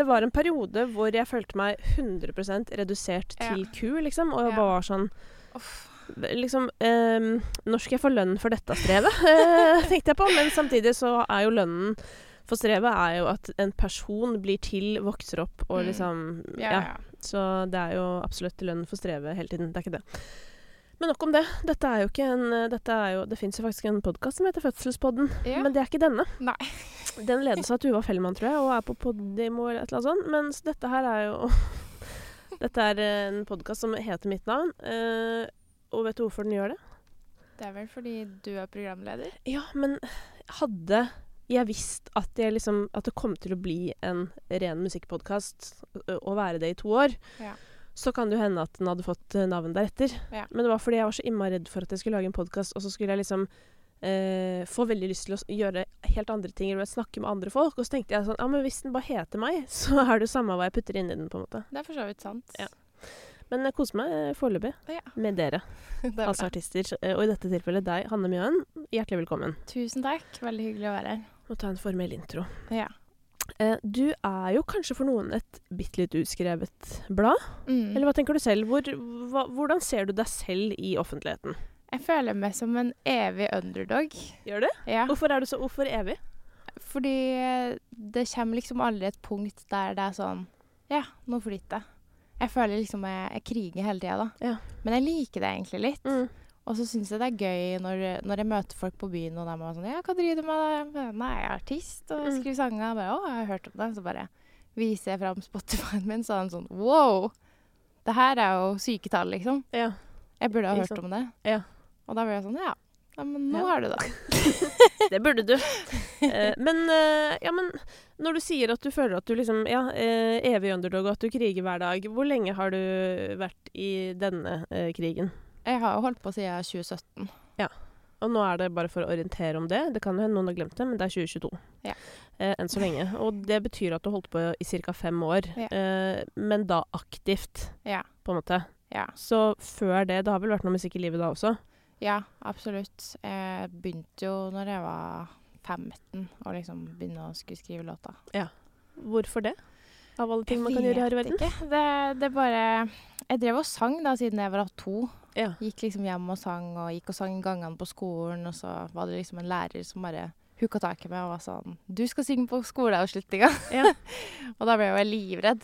Det var en periode hvor jeg følte meg 100% redusert til ku, liksom. Og jeg var sånn, når skal jeg få lønn for dette strevet, tenkte jeg på. Men samtidig så er jo lønnen for strevet er jo at en person blir til, vokser opp og liksom, Så det er jo absolutt lønn for strevet hele tiden, det er ikke det. Men nok om det. Det finnes jo faktisk en podcast som heter Fødselspodden, men det er ikke denne. Nei. Den ledes av Tuva Fellmann, tror jeg, og er på Podimo eller et eller annet sånt. Men så dette her er jo... dette er en podcast som heter Mitt navn. Og vet du hvorfor den gjør det? Det er vel fordi du er programleder? Ja, men hadde jeg visst at, at det kom til å bli en ren musikkpodcast, og være det i 2 år, så kan det jo hende at den hadde fått navn deretter. Ja. Men det var fordi jeg var så innmari redd for at jeg skulle lage en podcast, og så skulle jeg få veldig lyst til å gjøre helt andre ting, eller snakke med andre folk, og så tenkte jeg sånn, men hvis den bare heter meg, så er det jo samme hva jeg putter inn i den, på en måte. Det er for så vidt sant. Ja. Men jeg koser meg foreløpig med dere, altså artister. Og i dette tilfellet deg, Hanne Mjøen, hjertelig velkommen. Tusen takk, veldig hyggelig å være her. Må ta en formell intro. Ja. Du er jo kanskje for noen et litt utskrevet blad, eller hva tenker du selv? Hvordan ser du deg selv i offentligheten? Jeg føler meg som en evig underdog. Gjør det? Ja. Hvorfor evig? Fordi det kommer liksom aldri et punkt der det er sånn, nå flytter jeg. Jeg føler liksom jeg kriger hele tiden da. Ja. Men jeg liker det egentlig litt. Og så synes jeg det er gøy når jeg møter folk på byen, og de er sånn, hva driver du med da? Nei, jeg er artist og skriver sanger. Jeg bare, jeg har hørt om det. Så bare viser jeg frem Spotify-en min, så er han sånn, wow! Det her er jo syketall, liksom. Ja. Jeg burde ha hørt om det. Ja. Og da ble jeg sånn, men nå har du det. Det burde du. Men når du sier at du føler at du liksom, evig underdog, og at du kriger hver dag, hvor lenge har du vært i denne krigen? Jeg har holdt på siden 2017. Ja, og nå er det bare for å orientere om det. Det kan jo hende noen har glemt det, men det er 2022. Ja. Enn så lenge. Og det betyr at du har holdt på i cirka 5 år, men da aktivt, på en måte. Ja. Så før det, det har vel vært noe musikk i livet da også? Ja, absolutt. Jeg begynte jo når jeg var 15, og liksom begynte å skulle skrive låter. Ja. Hvorfor det? Av alle ting man kan gjøre her i verden? Jeg vet ikke. Det er bare... Jeg drev og sang da siden jeg var 2. Ja. Gikk liksom hjem og gikk og sang gangene på skolen, og så var det liksom en lærer som bare hukket taket med og var sånn, du skal synge på skoleavslutninga. Ja. Og da ble jeg livredd.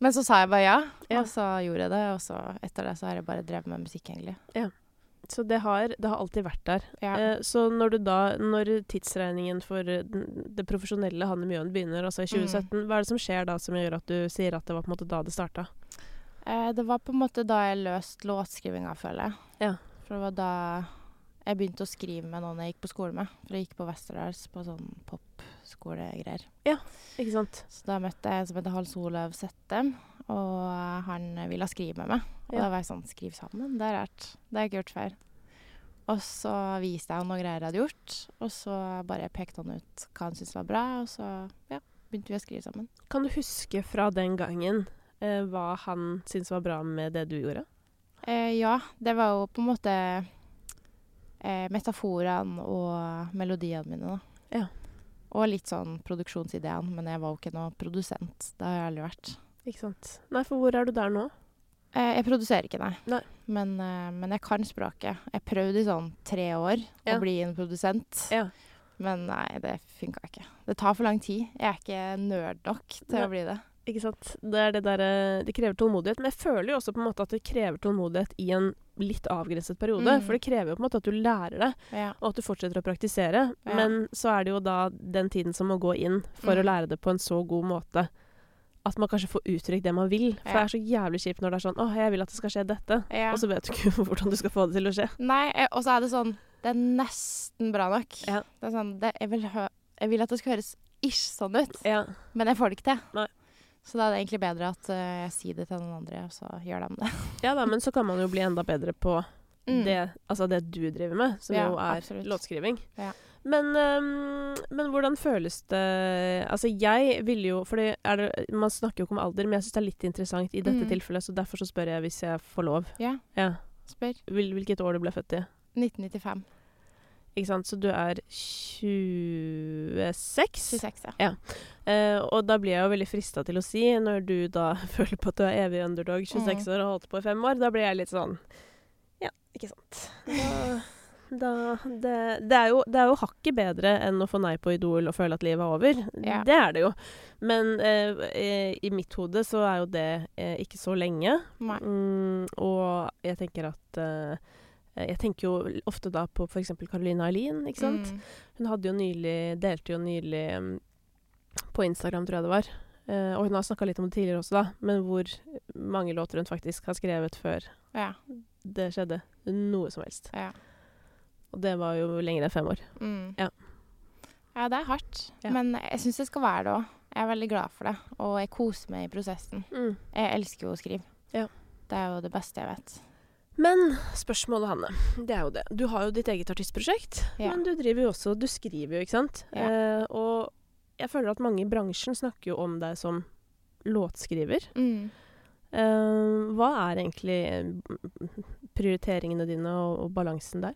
Men så sa jeg bare og så gjorde jeg det, og så etter det så har jeg bare drevet med musikk egentlig. Ja. Så det har alltid vært der. Ja. Så når tidsregningen for det profesjonelle Hanne Mjøen begynner, altså i 2017, hva er det som skjer da som gjør at du sier at det var på en måte da det startet? Det var på en måte da jeg løste låtskrivinga, føler jeg. Ja. For det var da jeg begynte å skrive med noen jeg gikk på skole med. For jeg gikk på Vesterdals på sånn popskole-greier. Ja, ikke sant? Så da møtte jeg en som heter Hans Olav Settem, og han ville skrive med meg. Og da var jeg sånn, skriv sammen, det er rart. Det har jeg ikke gjort før. Og så viste jeg han noen greier jeg hadde gjort, og så bare pekte han ut hva han syntes var bra, og så begynte vi å skrive sammen. Kan du huske fra den gangen hva han syntes var bra med det du gjorde? Ja, det var jo på en måte metaforene og melodiene mine da. Ja. Og litt sånn produksjonsideen, men jeg var jo ikke noen produsent, det har jeg aldri vært. Ikke sant. Nei, for hvor er du der nå? Jeg produserer ikke, nei. Men jeg kan språket. Jeg prøvde i sånn 3 år å bli en produsent. Ja. Men nei, det funket ikke. Det tar for lang tid. Jeg er ikke nerd nok til å bli det. Ikke sant? Det er det der, det krever tålmodighet. Men jeg føler jo også på en måte at det krever tålmodighet i en litt avgrenset periode. For det krever jo på en måte at du lærer det, og at du fortsetter å praktisere. Ja. Men så er det jo da den tiden som må gå inn for å lære det på en så god måte at man kanskje får uttrykt det man vil. For det er så jævlig kjipt når det er sånn, jeg vil at det skal skje dette. Ja. Og så vet du ikke hvordan du skal få det til å skje. Nei, og så er det sånn, det er nesten bra nok. Ja. Det er sånn, jeg vil at det skal høres ish sånn ut, men jeg får det ikke til. Nei. Så da er det egentlig bedre at jeg sier det til noen andre, og så gjør de det. Ja da, men så kan man jo bli enda bedre på det, altså det du driver med, som jo er låtskriving. Ja. Men hvordan føles det? Altså jeg ville jo, fordi man snakker jo ikke om alder, men jeg synes det er litt interessant i dette tilfellet, så derfor så spør jeg hvis jeg får lov. Ja, spør. Hvilket år du ble født i? 1995. ikke sant? Så du er 26? 26, ja. Og da blir jeg jo veldig fristet til å si, når du da føler på at du er evig underdog, 26 år og holdt på i 5 år, da blir jeg litt sånn, ja, ikke sant. Det er jo hakket bedre enn å få nei på Idol og føle at livet er over. Ja. Det er det jo. Men i mitt hode så er jo det ikke så lenge. Og jeg tenker at... Jeg tenker jo ofte da på for eksempel Carolina Alin, ikke sant? Hun hadde jo delte jo nylig på Instagram, tror jeg det var. Og hun har snakket litt om det tidligere også da, men hvor mange låter hun faktisk har skrevet før det skjedde noe som helst. Ja. Og det var jo lenger enn 5 år. Ja, det er hardt, men jeg synes det skal være det også. Jeg er veldig glad for det, og jeg koser meg i prosessen. Jeg elsker jo å skrive. Ja. Det er jo det beste jeg vet. Men spørsmålet, Hanne, det er jo det. Du har jo ditt eget artistprosjekt, men du driver jo også, du skriver jo, ikke sant? Og jeg føler at mange i bransjen snakker jo om deg som låtskriver. Hva er egentlig prioriteringene dine og balansen der?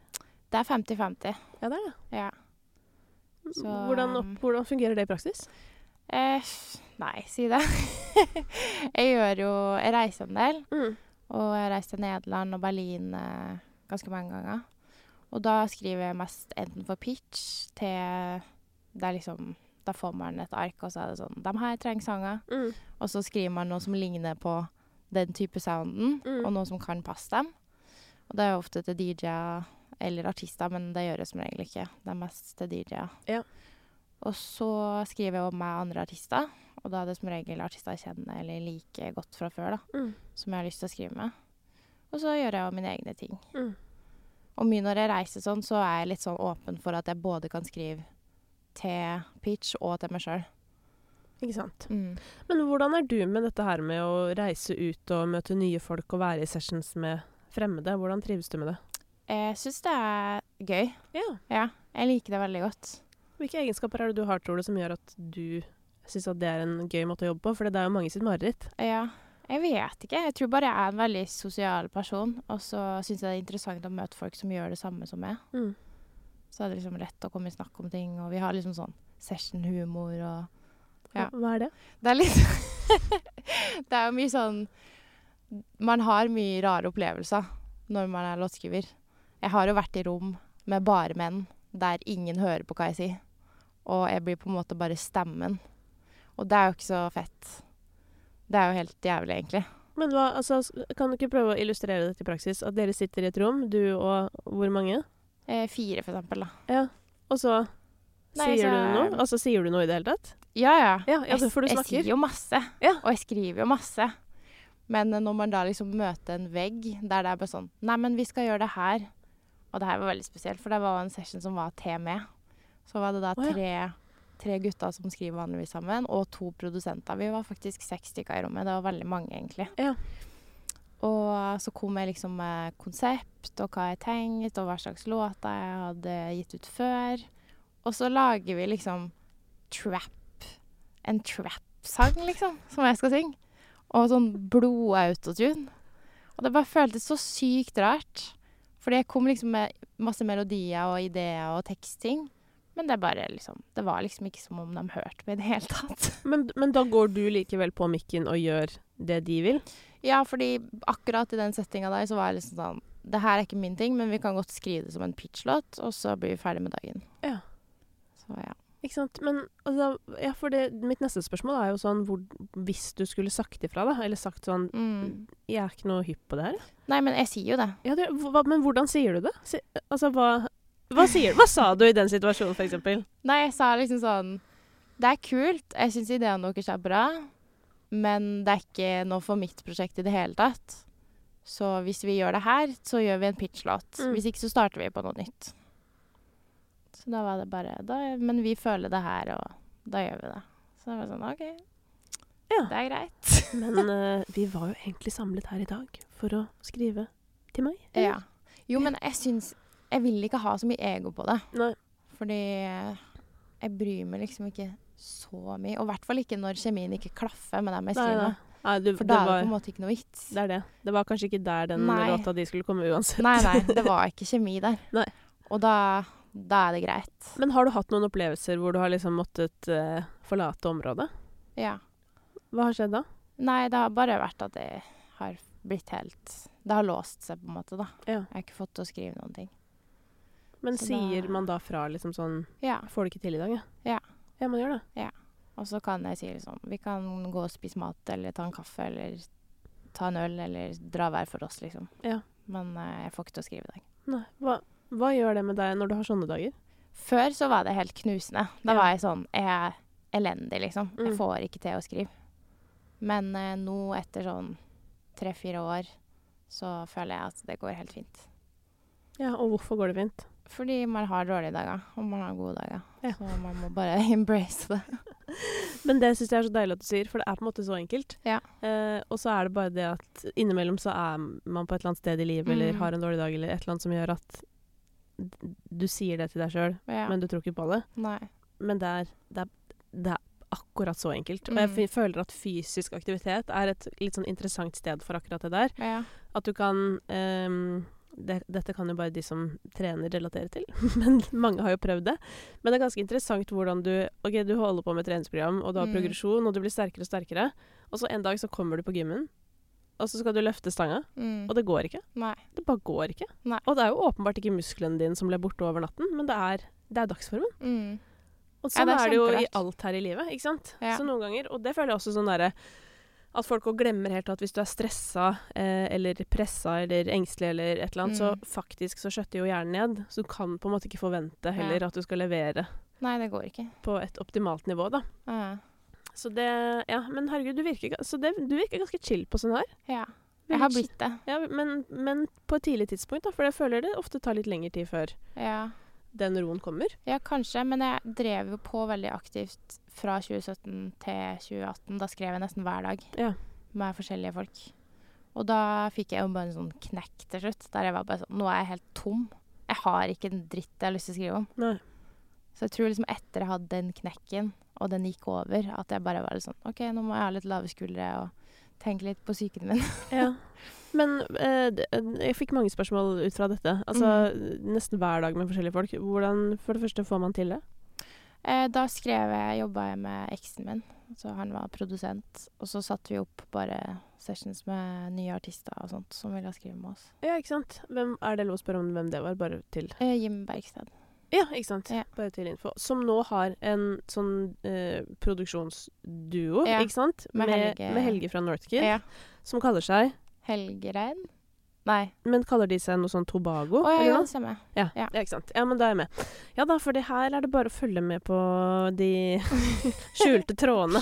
Det er 50-50. Ja, det er det. Ja. Så, hvordan fungerer det i praksis? Nei, si det. Jeg reiser en del, og jeg reiste til Nederland og Berlin ganske mange ganger. Og da skriver jeg mest enten for pitch til... Liksom, da får man et ark, og så er det sånn, de her trenger sanger. Og så skriver man noe som ligner på den type sounden, og noe som kan passe dem. Og det er jo ofte til DJ-er eller artister, men det gjør jeg som regel ikke. Det er mest til DJ-er. Ja. Og så skriver jeg om meg andre artister, og da er det som regel artister jeg kjenner eller liker godt fra før da, som jeg har lyst til å skrive med. Og så gjør jeg jo mine egne ting. Og mye når jeg reiser sånn, så er jeg litt sånn åpen for at jeg både kan skrive til pitch og til meg selv. Ikke sant? Men hvordan er du med dette her med å reise ut og møte nye folk og være i sessions med fremmede? Hvordan trives du med det? Jeg synes det er gøy. Ja, jeg liker det veldig godt. Hvilke egenskaper er det du har, tror du, som gjør at du synes at det er en gøy måte å jobbe på? For det er jo mange sitt mareritt. Ja, jeg vet ikke. Jeg tror bare jeg er en veldig sosial person, og så synes jeg det er interessant å møte folk som gjør det samme som meg. Så er det liksom lett å komme i snakk om ting, og vi har liksom sånn session-humor. Ja. Hva er det? Det er litt... det er jo mye sånn... Man har mye rare opplevelser når man er låtskriver. Jeg har jo vært i rom med bare menn, der ingen hører på hva jeg sier. Og jeg blir på en måte bare stemmen. Og det er jo ikke så fett. Det er jo helt jævlig, egentlig. Men hva, altså, kan du ikke prøve å illustrere dette i praksis? At dere sitter i et rom, du og hvor mange? 4, for eksempel, da. Ja, og så sier du noe? Altså, sier du noe i det hele tatt? Ja, for du snakker. Jeg sier jo masse, og jeg skriver jo masse. Men når man da liksom møter en vegg, der det er bare sånn, nei, men vi skal gjøre det her. Og det her var veldig spesielt, for det var en session som var til meg. Så var det da tre gutter som skriver vanligvis sammen, og 2 produsenter. Vi var faktisk 6 stykker i rommet. Det var veldig mange, egentlig. Ja. Og så kom jeg liksom med konsept, og hva jeg tenkte, og hva slags låter jeg hadde gitt ut før. Og så lager vi liksom en trap-sang, liksom, som jeg skal synge. Og sånn blod-autotune. Og det bare føltes så sykt rart. Fordi jeg kom liksom med masse melodier og ideer og teksting, men det bare liksom, det var liksom ikke som om de hørte meg i det hele tatt. Men da går du likevel på mikken og gjør det de vil? Ja, fordi akkurat i den settingen der så var jeg liksom sånn, det her er ikke min ting, men vi kan godt skrive det som en pitchlåt, og så blir vi ferdig med dagen. Ja. Så ja. Ikke sant? Men altså, ja, for det, mitt neste spørsmål er jo sånn, hvis du skulle sagt ifra da, eller sagt sånn, jeg er ikke noe hypp på det her. Nei, men jeg sier jo det. Ja, men hvordan sier du det? Hva sa du i den situasjonen, for eksempel? Nei, jeg sa liksom sånn, det er kult, jeg synes ideen deres er bra, men det er ikke noe for mitt prosjekt i det hele tatt. Så hvis vi gjør det her, så gjør vi en pitchlåt. Hvis ikke, så starter vi på noe nytt. Så da var det bare, men vi føler det her, og da gjør vi det. Så det var sånn, ok, det er greit. Men vi var jo egentlig samlet her i dag for å skrive til meg. Ja. Jo, men jeg synes, jeg vil ikke ha så mye ego på det. Nei. Fordi jeg bryr meg liksom ikke så mye, og i hvert fall ikke når kjemien ikke klaffer med dem jeg skriver. Nei, for da er det på en måte ikke noe vits. Det er det. Det var kanskje ikke der den låta de skulle komme uansett. Nei, det var ikke kjemi der. Nei. Og da... da er det greit. Men har du hatt noen opplevelser hvor du har liksom måttet forlate området? Ja. Hva har skjedd da? Nei, det har bare vært at jeg har blitt helt... Det har låst seg på en måte da. Ja. Jeg har ikke fått til å skrive noen ting. Men så sier da, man da fra liksom sånn, ja. Får du ikke til i dag? Ja. Ja, man gjør det. Ja. Og så kan jeg si liksom, vi kan gå og spise mat, eller ta en kaffe, eller ta en øl, eller dra hver for oss liksom. Ja. Men jeg får ikke til å skrive i dag. Nei, hva gjør det med deg når du har sånne dager? Før så var det helt knusende. Da var jeg sånn, jeg er elendig liksom. Jeg får ikke til å skrive. Men nå etter sånn 3-4 år så føler jeg at det går helt fint. Ja, og hvorfor går det fint? Fordi man har dårlige dager, og man har gode dager. Ja. Så man må bare embrace det. Men det synes jeg er så deilig at du sier, for det er på en måte så enkelt. Ja. Og så er det bare det at innimellom så er man på et eller annet sted i livet, eller har en dårlig dag, eller et eller annet som gjør at du sier det til deg selv, men du tror ikke på det. Nei. Men det er akkurat så enkelt. Og jeg føler at fysisk aktivitet er et litt sånn interessant sted for akkurat det der. Ja. At du kan... Dette kan jo bare de som trener relatere til, men mange har jo prøvd det. Men det er ganske interessant hvordan du holder på med treningsprogram, og du har progresjon, og du blir sterkere og sterkere. Og så en dag så kommer du på gymmen, og så skal du løfte stanga, og det går ikke. Nei. Det bare går ikke. Nei. Og det er jo åpenbart ikke musklene dine som ble borte over natten, men det er dagsformen. Og sånn det er det jo i alt her i livet, ikke sant? Ja. Så noen ganger, og det føler jeg også sånn der, at folk også glemmer helt at hvis du er stressa, eller pressa, eller engstelig, eller et eller annet, så faktisk så skjøtter jo hjernen ned. Så du kan på en måte ikke forvente heller at du skal levere. Nei, det går ikke. På et optimalt nivå, da. Så det, men herregud, du virker ganske chill på sånn her. Ja, jeg har blitt det. Ja, men på et tidlig tidspunkt da, for jeg føler det ofte tar litt lengre tid før den roen kommer. Ja, kanskje, men jeg drev jo på veldig aktivt fra 2017 til 2018, da skrev jeg nesten hver dag med forskjellige folk. Og da fikk jeg jo bare en sånn knekk til slutt, der jeg var bare sånn, nå er jeg helt tom. Jeg har ikke en dritt jeg har lyst til å skrive om. Nei. Så jeg tror liksom etter jeg hadde den knekken, og den gikk over, at jeg bare var litt sånn, ok, nå må jeg ha litt lave skuldre og tenke litt på psyken min. Ja. Men jeg fikk mange spørsmål ut fra dette. Altså nesten hver dag med forskjellige folk. Hvordan, for det første, får man til det? Da jobbet jeg med eksen min, så han var produsent, og så satt vi opp bare sessions med nye artister og sånt, som ville skrive med oss. Ja, ikke sant? Er det lov å spørre om hvem det var, bare til? Jim Bergstein. Ja, ikke sant? Ja. Bare til info. Som nå har en sånn produksjonsduo, ikke sant? Med Helge fra Northkid, som kaller seg... Helgeren? Nei. Men kaller de seg noe sånn Tobago? Ja, det stemmer. Ja, ikke sant. Ja, men da er jeg med. Ja da, for det her er det bare å følge med på de skjulte trådene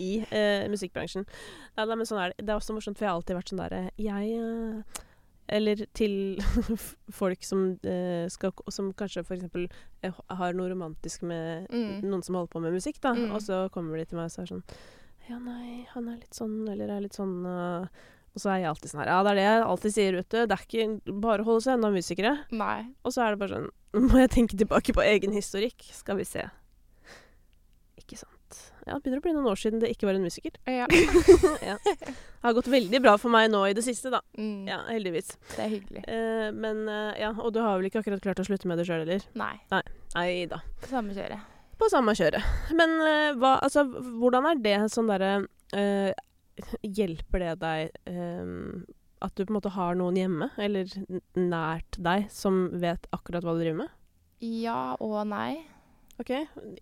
i musikkbransjen. Ja, men sånn er det. Det er også morsomt, for jeg har alltid vært sånn der, eller til folk som kanskje for eksempel har noe romantisk med noen som holder på med musikk da, og så kommer de til meg og sier sånn, ja nei, han er litt sånn, eller er litt sånn... Og så er jeg alltid sånn her, det er det jeg alltid sier, vet du. Det er ikke bare å holde seg unna musikere. Nei. Og så er det bare sånn, må jeg tenke tilbake på egen historikk? Skal vi se. Ikke sant. Ja, det begynner å bli noen år siden det ikke var en musiker. Ja. Det har gått veldig bra for meg nå i det siste, da. Ja, heldigvis. Det er hyggelig. Og du har vel ikke akkurat klart å slutte med det selv, eller? Nei. Neida. På samme kjøret. Men hvordan er det sånn der... Hjelper det deg at du på en måte har noen hjemme, eller nært deg, som vet akkurat hva du driver med? Ja og nei. Ok,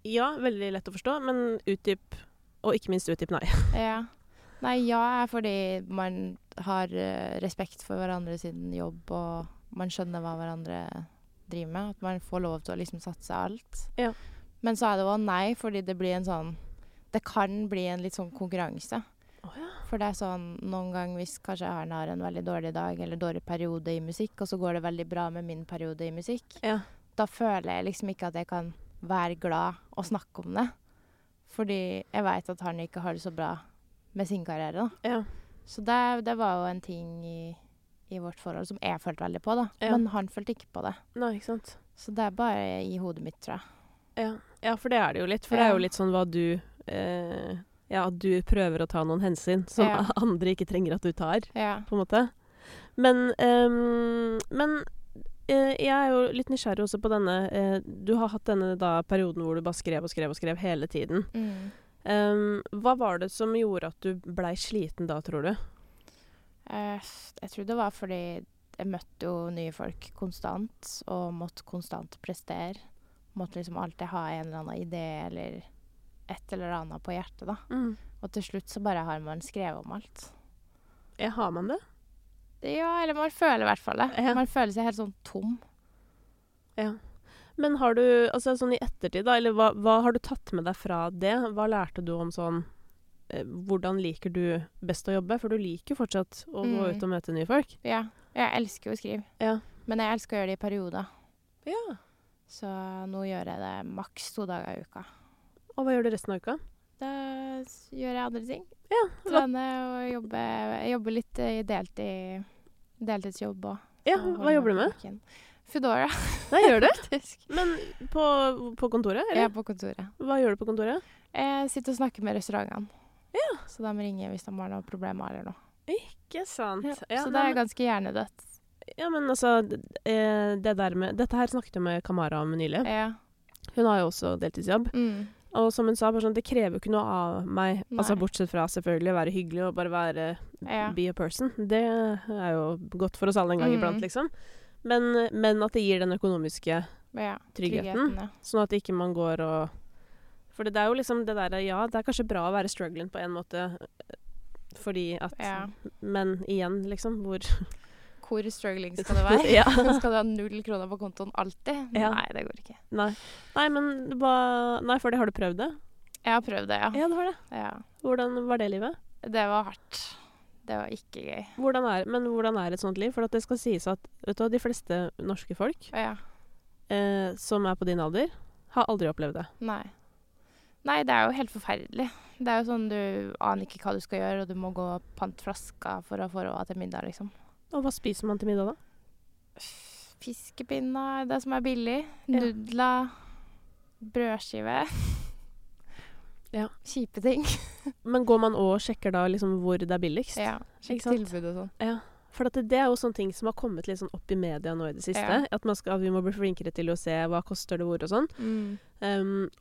ja, veldig lett å forstå, men utdyp, og ikke minst utdyp nei. Ja. Nei, ja er fordi man har respekt for hverandre siden jobb, og man skjønner hva hverandre driver med, at man får lov til å liksom satse alt. Ja. Men så er det også nei, fordi det kan bli en litt sånn konkurranse. For det er sånn, noen ganger hvis kanskje jeg har en veldig dårlig dag eller dårlig periode i musikk, og så går det veldig bra med min periode i musikk, da føler jeg liksom ikke at jeg kan være glad og snakke om det, fordi jeg vet at han ikke har det så bra med sin karriere da. Ja. Så det var jo en ting i vårt forhold som jeg følte veldig på da, men han følte ikke på det. Nei, ikke sant? Så det er bare i hodet mitt, tror jeg. Ja, for det er det jo litt, for det er jo litt sånn hva du... at du prøver å ta noen hensyn som andre ikke trenger at du tar, på en måte. Men jeg er jo litt nysgjerrig også på denne du har hatt denne da, perioden hvor du bare skrev og skrev og skrev hele tiden. Hva var det som gjorde at du ble sliten da, tror du? Jeg tror det var fordi jeg møtte jo nye folk konstant, og måtte konstant prestere. Måtte liksom alltid ha en eller annen idé, eller et eller annet på hjertet da. Og til slutt så bare har man skrevet om alt. Har man det? Ja, eller man føler i hvert fall det. Man føler seg helt sånn tom. Ja. Men har du, altså sånn i ettertid da, eller hva har du tatt med deg fra det? Hva lærte du om sånn, hvordan liker du best å jobbe? For du liker fortsatt å gå ut og møte nye folk. Ja, jeg elsker å skrive. Ja. Men jeg elsker å gjøre det i perioder. Ja. Så nå gjør jeg det maks 2 dager i uka. Og hva gjør du resten av uka? Da gjør jeg andre ting. Ja. Trener og jobber. Jeg jobber litt i deltidsjobb. Og ja, hva jobber du med? Foodora. Nei, gjør du? Men på kontoret? Eller? Ja, på kontoret. Hva gjør du på kontoret? Jeg sitter og snakker med restaurantene. Ja. Så de ringer hvis de har noen problemer eller noe. Ikke sant. Ja. Ja, så det er ganske hjernedødt. Ja, men altså, dette her snakket jeg med Kamara om nylig. Ja. Hun har jo også deltidsjobb. Og som hun sa, sånn, det krever jo ikke noe av meg. Nei. Altså bortsett fra selvfølgelig å være hyggelig og bare være be a person. Det er jo godt for oss alle en gang iblant, liksom. Men at det gir den økonomiske tryggheten. Sånn at ikke man går og... For det er jo liksom det der, ja, det er kanskje bra å være struggling på en måte, fordi at... Ja. Men igjen, liksom, Hvor struggling skal det være? Ja. Skal du ha 0 kroner på kontoen alltid? Ja. Nei, det går ikke. Nei, men for det har du prøvd det? Jeg har prøvd det, ja. Ja, det har det. Ja. Hvordan var det livet? Det var hardt. Det var ikke gøy. Hvordan er et sånt liv? For at det skal sies at de fleste norske folk som er på din alder, har aldri opplevd det. Nei, det er jo helt forferdelig. Det er jo sånn du aner ikke hva du skal gjøre, og du må gå og pante flaska for å få råd til middag, liksom. Og hva spiser man til middag da? Fiskepinner, det som er billig. Nudler. Brødskive. Ja. Kjipe ting. Men går man og sjekker da liksom hvor det er billigst? Ja, sjekker tilbud og sånn. Ja. For det er jo sånne ting som har kommet litt sånn opp i media nå i det siste. Ja. At vi må bli flinkere til å se hva koster det hvor og sånn.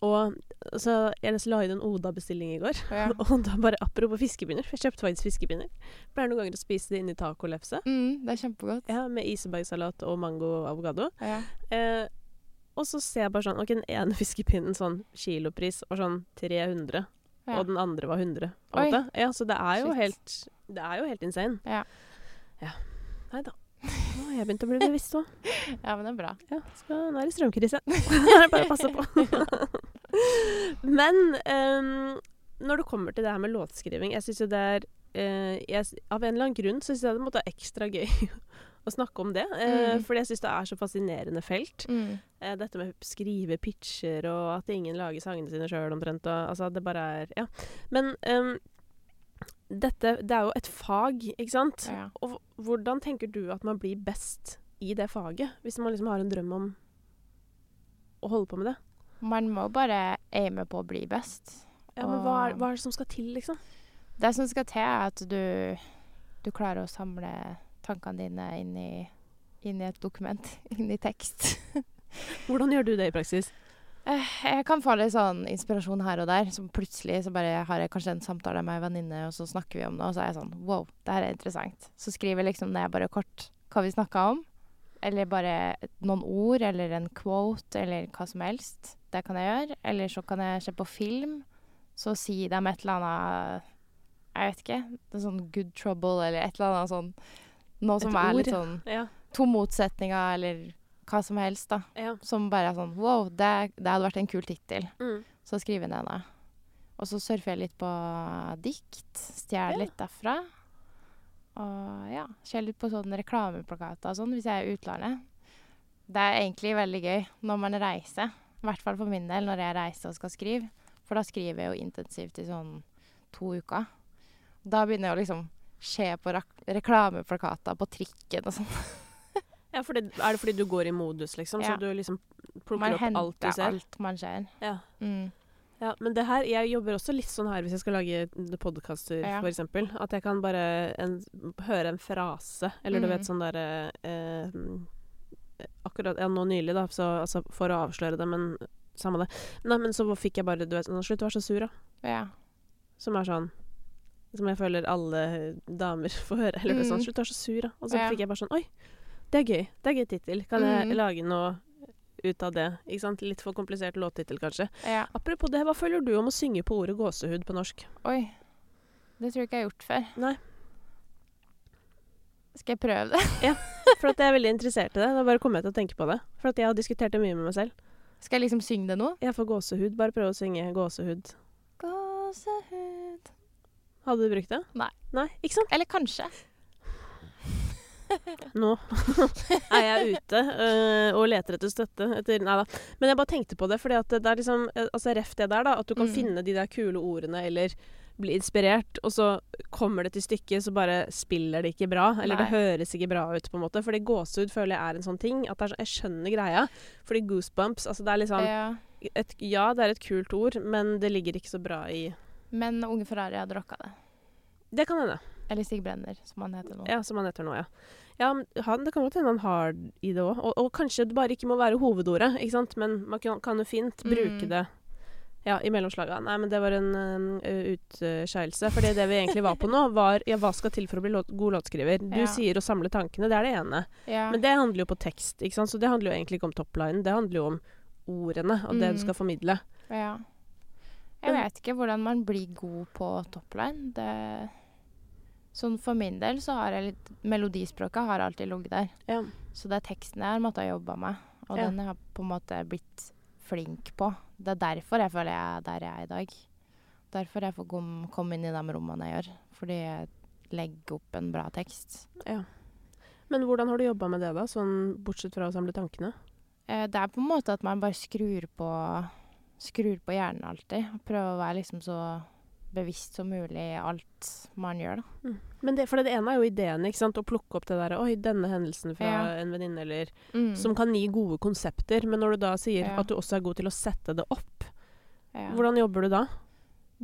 Og så jeg la inn en Oda-bestilling i går. Ja. Og da bare apropos fiskepinner. Jeg kjøpte faktisk fiskepinner. Pleier noen ganger å spise det inn i tacolefse. Det er kjempegodt. Ja, med isebergsalat og mango og avokado. Ja. Og så ser jeg bare sånn, den ene fiskepinnen sånn kilopris var sånn 300. Ja. Og den andre var 100. Ja, så det er jo helt insane. Ja. Ja, nei da. Nå har jeg begynt å bli bevisst også. Ja, men det er bra. Ja, nå er det strømkrise. Nå er det bare å passe på. Men når det kommer til det her med låtskriving, jeg synes jo det er, av en eller annen grunn, så synes jeg det måtte være ekstra gøy å snakke om det. Fordi jeg synes det er så fascinerende felt. Dette med å skrive pitcher, og at ingen lager sangene sine selv omtrent. Og, altså, det bare er, ja. Men... det er jo et fag, ikke sant? Ja. Og hvordan tenker du at man blir best i det faget, hvis man liksom har en drøm om å holde på med det? Man må bare aime på å bli best. Ja, men hva er det som skal til, liksom? Det som skal til er at du klarer å samle tankene dine inn i et dokument, inn i tekst. Hvordan gjør du det i praksis? Jeg kan få litt sånn inspirasjon her og der, som plutselig så bare har jeg kanskje en samtale med en venninne, og så snakker vi om det, og så er jeg sånn, wow, det her er interessant. Så skriver jeg liksom ned bare kort hva vi snakket om, eller bare noen ord, eller en quote, eller hva som helst. Det kan jeg gjøre. Eller så kan jeg se på film, så sier de et eller annet, jeg vet ikke, det er sånn good trouble, eller et eller annet sånn, noe som er litt sånn to motsetninger, eller... hva som helst da, som bare er sånn wow, det hadde vært en kul titel. Så skriver jeg ned det, og så surfer jeg litt på dikt, stjeler litt derfra, og ja, ser litt på sånne reklameplakater og sånn hvis jeg er i utlandet. Det er egentlig veldig gøy når man reiser, i hvert fall for min del når jeg reiser og skal skrive, for da skriver jeg jo intensivt i sånn 2 uker. Da begynner jeg å liksom se på reklameplakater på trikken og sånn. Ja, for er det fordi du går i modus, liksom? Ja. Så du liksom plukker opp alt du ser? Man henter alt man ser. Ja. Ja, men det her, jeg jobber også litt sånn her hvis jeg skal lage podcaster, for eksempel. At jeg kan bare høre en frase, eller du vet, sånn der akkurat ja, nå nylig da, så, altså, for å avsløre det, men samme det. Nei, men så fikk jeg bare, du vet, slutt, du er så sur da. Ja. Som er sånn, som jeg føler alle damer får høre, eller sånn, slutt, du er så sur da. Og så fikk jeg bare sånn, oi, det er gøy tittel, kan jeg lage noe ut av det, ikke sant? Litt for komplisert låttittel kanskje. Ja. Apropos det, hva føler du om å synge på ordet gåsehud på norsk? Oi, det tror jeg ikke jeg har gjort før. Nei. Skal jeg prøve det? Ja, for at jeg er veldig interessert i det. Da bare kom jeg til å tenke på det. For at jeg har diskutert det mye med meg selv. Skal jeg liksom synge det nå? Ja, for gåsehud. Bare prøve å synge gåsehud. Gåsehud. Hadde du brukt det? Nei. Nei, ikke sant? Eller kanskje. Nå er jeg ute og leter etter støtte. Nei da. Men jeg bare tenkte på det, fordi at det er liksom, altså reft det der da, at du kan finne de der kule ordene, eller bli inspirert, og så kommer det til stykket, så bare spiller det ikke bra, eller det høres ikke bra ut på en måte, fordi gåsehud føler jeg er en sånn ting, at jeg skjønner greia, fordi goosebumps, altså det er liksom, ja, det er et kult ord, men det ligger ikke så bra i... Men Unge Ferrari hadde rocka det. Det kan hende. Eller Siggebrænner, som han heter nå. Ja, som han heter nå, ja. Ja, han, det kan godt hende han har i det også, og kanskje det bare ikke må være hovedordet, ikke sant, men man kan jo fint bruke det. Ja, i mellomslaget. Nei, men det var en utskeielse. For det vi egentlig var på nå var, ja, hva skal til for å bli god låtskriver? Du sier å samle tankene, det er det ene. Ja. Men det handler jo på tekst, ikke sant? Så det handler jo egentlig ikke om toplinen, det handler jo om ordene og det du skal formidle. Ja. Jeg vet ikke hvordan man blir god på topline. Sånn for min del så har jeg litt, melodispråket har alltid ligget der. Ja. Så det er teksten jeg har måttet jobbe med, og den har på en måte blitt flink på. Det er derfor jeg føler jeg er der jeg er i dag. Derfor jeg får komme inn i de rommene jeg gjør. Fordi jeg legger opp en bra tekst. Ja. Men hvordan har du jobbet med det da? Sånn, bortsett fra å samle tankene? Det er på en måte at man bare skrur på hjernen alltid. Og prøver å være liksom så bevisst som mulig i alt man gjør da. Mm. Men det, for det ene er jo ideen, ikke sant? Å plukke opp det der, oi, denne hendelsen fra en venninne, eller, som kan gi gode konsepter, men når du da sier at du også er god til å sette det opp, hvordan jobber du da?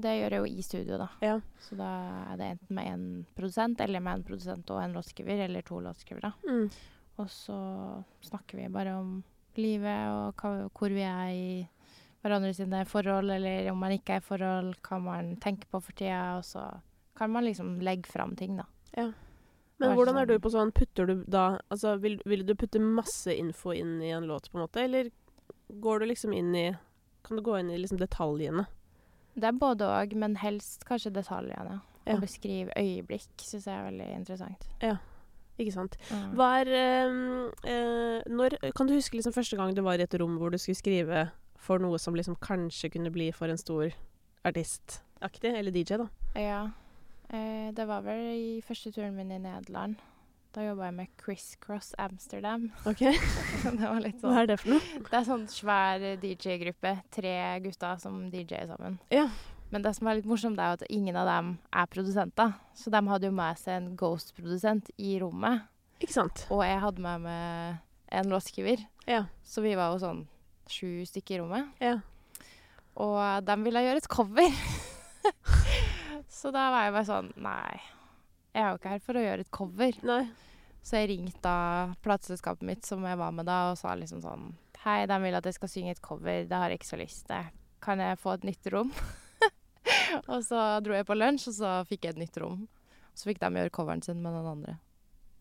Det gjør jeg jo i studio da. Ja. Så da er det enten med en produsent, eller med en produsent og en låtskriver, eller to låtskriver da. Mm. Og så snakker vi bare om livet, og hvor vi er i hverandre sine forhold, eller om man ikke er i forhold, hva man tenker på for tida, og så kan man liksom legge frem ting da. Ja. Men hvordan er du på sånn, putter du da, altså vil du putte masse info inn i en låt på en måte, eller går du liksom inn i, kan du gå inn i liksom detaljene? Det er både og, men helst kanskje detaljene. Å beskrive øyeblikk, synes jeg er veldig interessant. Ja, ikke sant. Mm. Kan du huske liksom første gang du var i et rom hvor du skulle skrive for noe som liksom kanskje kunne bli for en stor artistaktig, eller DJ da? Ja, det var vel i første turen min i Nederland. Da jobbet jeg med Criss Cross Amsterdam. Ok. Det var litt sånn. Hva er det for noe? Det er sånn svær DJ-gruppe. 3 gutter som DJ sammen. Ja. Men det som er litt morsomt er at ingen av dem er produsenter. Så de hadde jo med seg en ghost-produsent i rommet. Ikke sant? Og jeg hadde med meg en låtskriver. Ja. Så vi var jo sånn 7 stykker i rommet. Ja. Og de ville gjøre et cover. Så da var jeg bare sånn, nei, jeg er jo ikke her for å gjøre et cover. Nei. Så jeg ringte da plateselskapet mitt som jeg var med da, og sa liksom sånn, hei, de vil at jeg skal synge et cover, det har jeg ikke så lyst til. Kan jeg få et nytt rom? Og så dro jeg på lunsj, og så fikk jeg et nytt rom. Så fikk de gjøre coveren sin med den andre.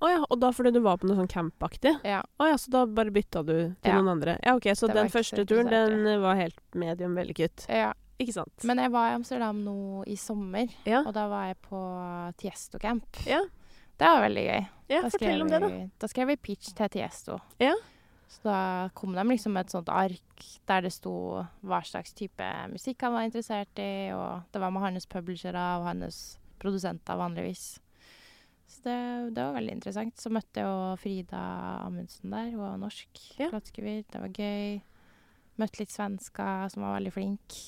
Åja, og da fordi du var på noe sånn camp-aktig? Ja. Åja, så da bare bytta du til noen andre? Ja, ok, så den første turen, den var helt medium vellykket. Ja. Ikke sant? Men jeg var i Amsterdam nå i sommer, og da var jeg på Tiesto Camp. Ja. Det var veldig gøy. Ja, fortell om det da. Da skrev vi pitch til Tiesto. Ja. Så da kom de liksom med et sånt ark der det sto hva slags type musikk han var interessert i, og det var med hans publishere og hans produsenter vanligvis. Så det var veldig interessant. Så møtte jeg jo Frida Amundsen der, hun var norsk. Plattskriver, det var gøy. Møtte litt svensker som var veldig flink.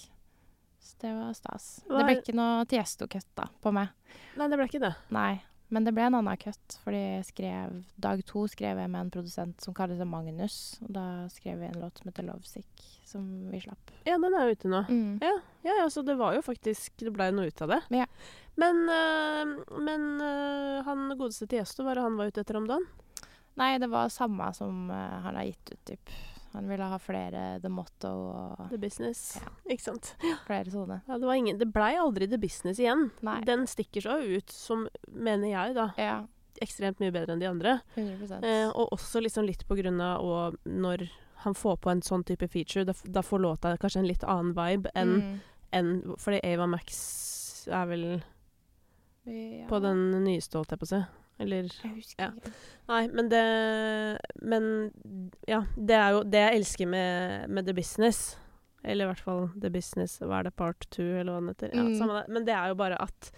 Så det var stas. Det ble ikke noe Tiesto-kutt da, på meg. Nei, det ble ikke det. Nei, men det ble en annen kutt, fordi jeg skrev, dag 2 skrev jeg med en produsent som kallet seg Magnus, og da skrev vi en låt som heter Lovesick, som vi slapp. Ja, den er jo ute nå. Mm. Ja, så det var jo faktisk, det ble jo noe ut av det. Ja. Men han godeste Tiesto, var det han var ute etter om dagen? Nej, det var samma som han har gett ut typ. Han ville ha flere The Motto og The Business, ja. Ikke sant? Flere sånne. Ja, det var ingen, det ble aldri The Business igjen. Nei. Den stikker så ut som, mener jeg da, ja. Ekstremt mye bedre enn de andre. 100%. Og også liksom litt på grunn av, og når han får på en sånn type feature, da får låta kanskje en litt annen vibe enn, fordi Ava Max er vel på den nyeste, holdt jeg på å si. Eller, ja. Nei, men det er jo det jeg elsker med The Business, eller i hvert fall The Business, hva er det, part 2 eller hva det heter, samme det. Men det er jo bare at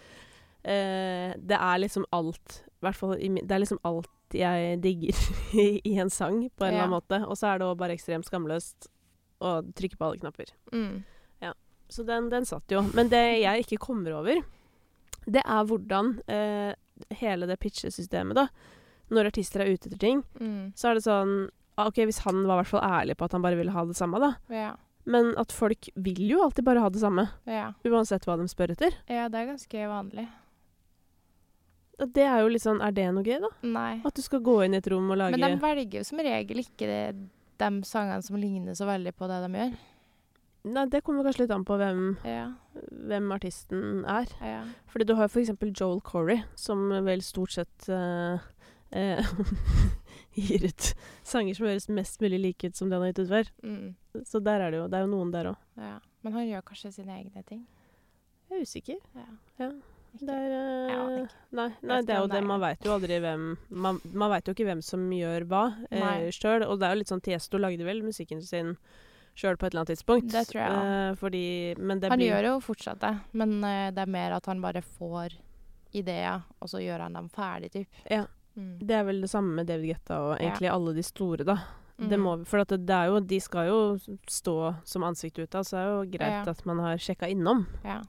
det er liksom alt, i hvert fall, det er liksom alt jeg digger i en sang på en eller annen måte, og så er det også bare ekstremt skamløst å trykke på alle knapper. Ja, så den satt jo. Men det jeg ikke kommer over, det er hvordan hele det pitchesystemet da, når artister er ute etter ting, så er det sånn, ok, hvis han var i hvert fall ærlig på at han bare ville ha det samme da, men at folk vil jo alltid bare ha det samme, uansett hva de spør etter. Ja, det er ganske vanlig. Det er jo litt sånn, er det noe gøy da? Nei. At du skal gå inn i et rom og lage... Men de velger jo som regel ikke de sangene som ligner så veldig på det de gjør. Nei, det kommer kanskje litt an på hvem artisten er. Ja. Fordi du har for eksempel Joel Corey, som vel stort sett gir ut sanger som høres mest mulig like ut som det han har gitt ut før. Så der er det er jo noen der også. Ja. Men han gjør kanskje sine egne ting? Jeg er usikker. Ja. Nei, det er jo det, man vet jo aldri hvem man vet jo ikke hvem som gjør hva selv, og det er jo litt sånn Tiesto lagde vel musikken sin selv på et eller annet tidspunkt. Det tror jeg, ja. Gjør jo fortsatt det, men det er mer at han bare får ideer, og så gjør han dem ferdig, typ. Ja, det er vel det samme med David Guetta og egentlig alle de store, da. De skal jo stå som ansikt ut, så det er jo greit at man har sjekket innom. Ja.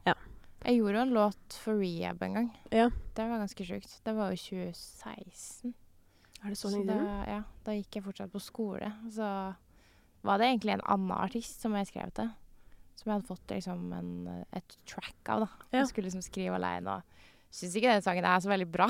Jeg gjorde en låt for Rehab en gang. Ja. Det var ganske sykt. Det var jo 2016. Er det så lenge siden? Ja, da gikk jeg fortsatt på skole, så... var det egentlig en annen artist som jeg skrev til, som jeg hadde fått liksom et track av da. Jeg skulle liksom skrive alene, og synes ikke den sangen er så veldig bra.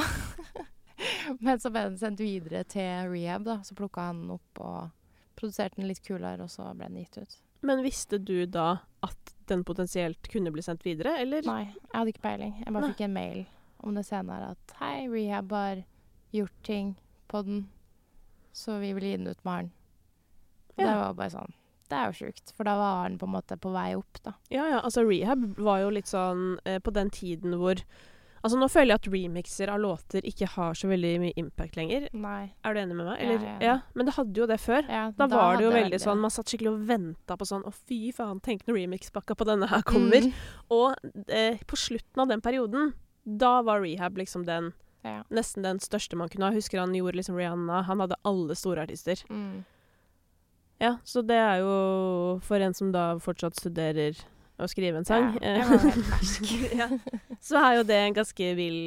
Men så ble den sendt videre til Rehab da, så plukket han den opp og produserte den litt kulere, og så ble den gitt ut. Men visste du da at den potensielt kunne bli sendt videre, eller? Nei, jeg hadde ikke peiling. Jeg bare fikk en mail om det senere at hei, Rehab har gjort ting på den, så vi vil gi den ut med han. Ja. Det var bare sånn, det er jo sjukt, for da var han på en måte på vei opp da. Ja, altså Rehab var jo litt sånn på den tiden hvor, altså nå føler jeg at remixer av låter ikke har så veldig mye impact lenger. Nei. Er du enig med meg? Eller, ja. Men det hadde jo det før. Ja, da var det jo veldig sånn, man satt skikkelig og ventet på sånn, å fy faen, tenk når remixpakka på denne her kommer. Og på slutten av den perioden, da var Rehab liksom den, nesten den største man kunne ha. Husker han gjorde liksom Rihanna, han hadde alle store artister. Ja, så det er jo for en som da fortsatt studerer å skrive en sang. Ja, det var helt fersk. Så er jo det en ganske vill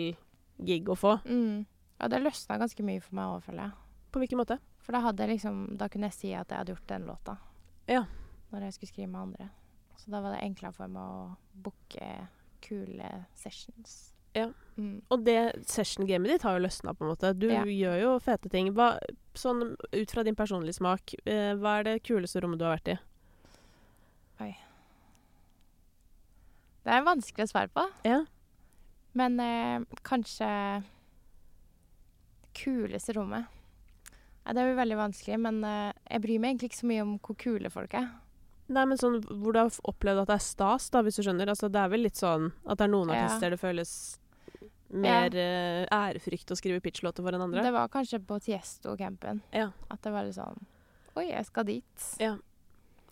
gig å få. Ja, det løsnet ganske mye for meg overfølge. På hvilken måte? For da kunne jeg si at jeg hadde gjort den låta. Ja. Når jeg skulle skrive med andre. Så da var det enklere for meg å booke kule sessions. Ja, og det session-gamet ditt har jo løsnet på en måte. Du gjør jo fete ting. Sånn, ut fra din personlige smak, hva er det kuleste rommet du har vært i? Oi. Det er vanskelig å svare på. Ja. Men kanskje kuleste rommet. Ja, det er jo veldig vanskelig, men jeg bryr meg egentlig ikke så mye om hvor kule folk er. Nei, men sånn, hvor du har opplevd at det er stas da, hvis du skjønner. Altså, det er vel litt sånn at det er noen artister det føles mer ærefrykt å skrive pitchlåter for enn andre. Det var kanskje på Tiesto-campen at det var litt sånn, oi, jeg skal dit. Ja,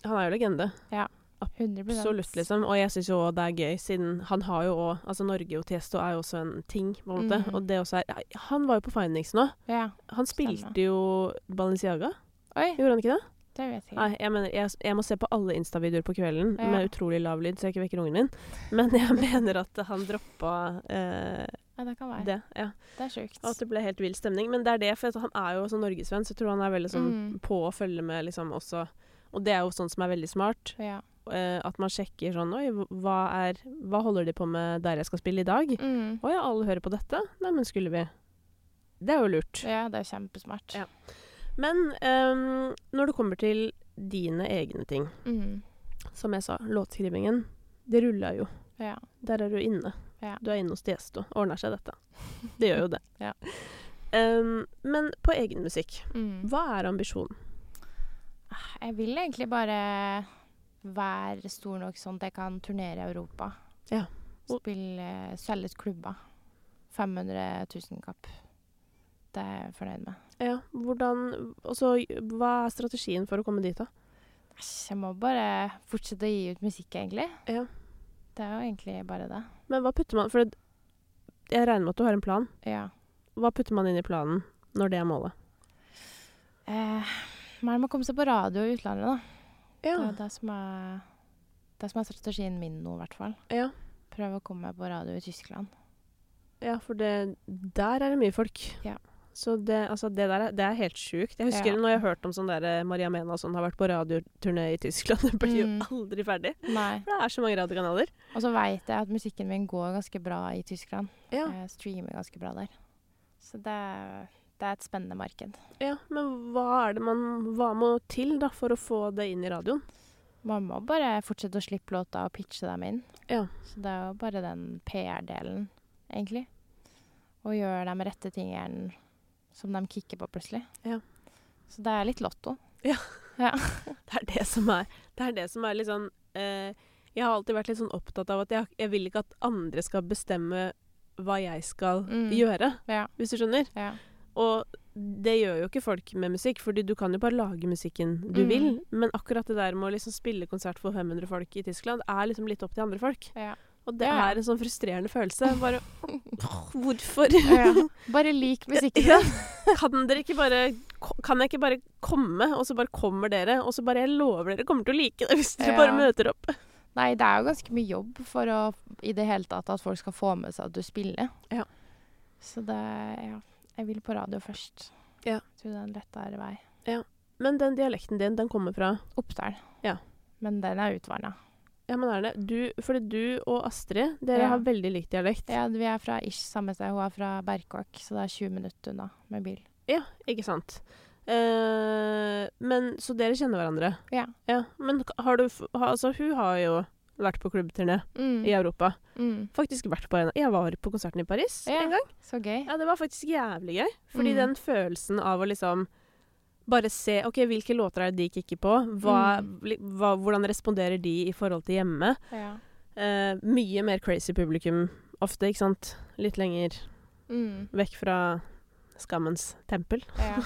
han er jo legende. Ja, 100%. Absolutt, liksom. Og jeg synes jo også det er gøy, siden han har jo også, altså Norge og Tiesto er jo også en ting, på en måte. Og det også er, han var jo på Findings nå. Ja, han spilte jo Balenciaga. Oi. Gjorde han ikke det? Nei, jeg må se på alle Insta-videoer på kvelden med utrolig lav lyd, så jeg ikke vekker ungen min. Men jeg mener at han droppet det kan være. Det er sykt. Og at det ble helt vild stemning. Men det er det, for han er jo sånn norgesvenn, så jeg tror han er veldig sånn på å følge med liksom også. Og det er jo sånn som er veldig smart. Ja. At man sjekker sånn, oi, hva holder de på med der jeg skal spille i dag? Åja, alle hører på dette. Nei, men skulle vi... Det er jo lurt. Ja, det er kjempesmart. Ja. Men når det kommer til dine egne ting, som jeg sa, låtskrivingen, det ruller jo. Ja. Der er du inne. Ja. Du er inne hos Tiesto. Ordner seg dette. Det gjør jo det. Ja. Men på egen musikk, hva er ambisjonen? Jeg vil egentlig bare være stor nok sånn at jeg kan turnere i Europa. Ja. Spille, selge klubber. 500 000 kapp. Det er jeg fornøyd med. Ja, hvordan, også, hva er strategien for å komme dit da? Jeg må bare fortsette å gi ut musikk egentlig. Ja. Det er jo egentlig bare det. Men hva putter man, for jeg regner med at du har en plan. Ja. Hva putter man inn i planen når det er målet? Man må komme seg på radio i utlandet da. Ja. Det er det som er strategien min nå i hvert fall. Ja. Prøve å komme meg på radio i Tyskland. Ja, for der er det mye folk. Ja. Så det er helt sjukt. Jeg husker når jeg hørte om sånn der Maria Mena og sånn har vært på radioturné i Tyskland. Det blir jo aldri ferdig. Nei. For det er så mange radiokanaler. Og så vet jeg at musikken min går ganske bra i Tyskland. Ja. Jeg streamer ganske bra der. Så det er et spennende marked. Ja, men hva må til da for å få det inn i radioen? Man må bare fortsette å slippe låta og pitche dem inn. Ja. Så det er jo bare den PR-delen, egentlig. Og gjøre de rette tingene som de kikker på plutselig. Ja. Så det er litt lotto. Ja. Ja. Det er det som er litt sånn jeg har alltid vært litt sånn opptatt av at jeg vil ikke at andre skal bestemme hva jeg skal gjøre. Ja. Hvis du skjønner. Ja. Og det gjør jo ikke folk med musikk, fordi du kan jo bare lage musikken du vil, men akkurat det der med å liksom spille konsert for 500 folk i Tyskland er liksom litt opp til andre folk. Ja. Og det er en sånn frustrerende følelse. Bare, hvorfor? Ja. Bare lik musikken. Ja. Kan jeg ikke bare komme, og så bare kommer dere, og så bare jeg lover dere kommer til å like det hvis dere bare møter opp. Nei, det er jo ganske mye jobb for å, i det hele tatt, at folk skal få med seg at du spiller. Ja. Så det, jeg vil på radio først. Ja. Jeg tror det er en lettere vei. Ja. Men den dialekten din, den kommer fra? Oppdal. Ja. Men den er utvannet. Ja, men er det? Fordi du og Astrid, dere har veldig lik dialekt. Ja, vi er fra Ish, samme sted. Hun er fra Berkåk, så det er 20 minutter unna med bil. Ja, ikke sant. Men, så dere kjenner hverandre? Ja. Ja, men hun har jo vært på klubbturné i Europa. Mm. Faktisk vært på en. Jeg var på konserten i Paris en gang. Så gøy. Ja, det var faktisk jævlig gøy. Fordi den følelsen av å liksom bare se, ok, hvilke låter er det de kikker på? Hvordan responderer de i forhold til hjemme? Ja. Mye mer crazy publikum ofte, ikke sant? Litt lenger vekk fra skammens tempel. Ja.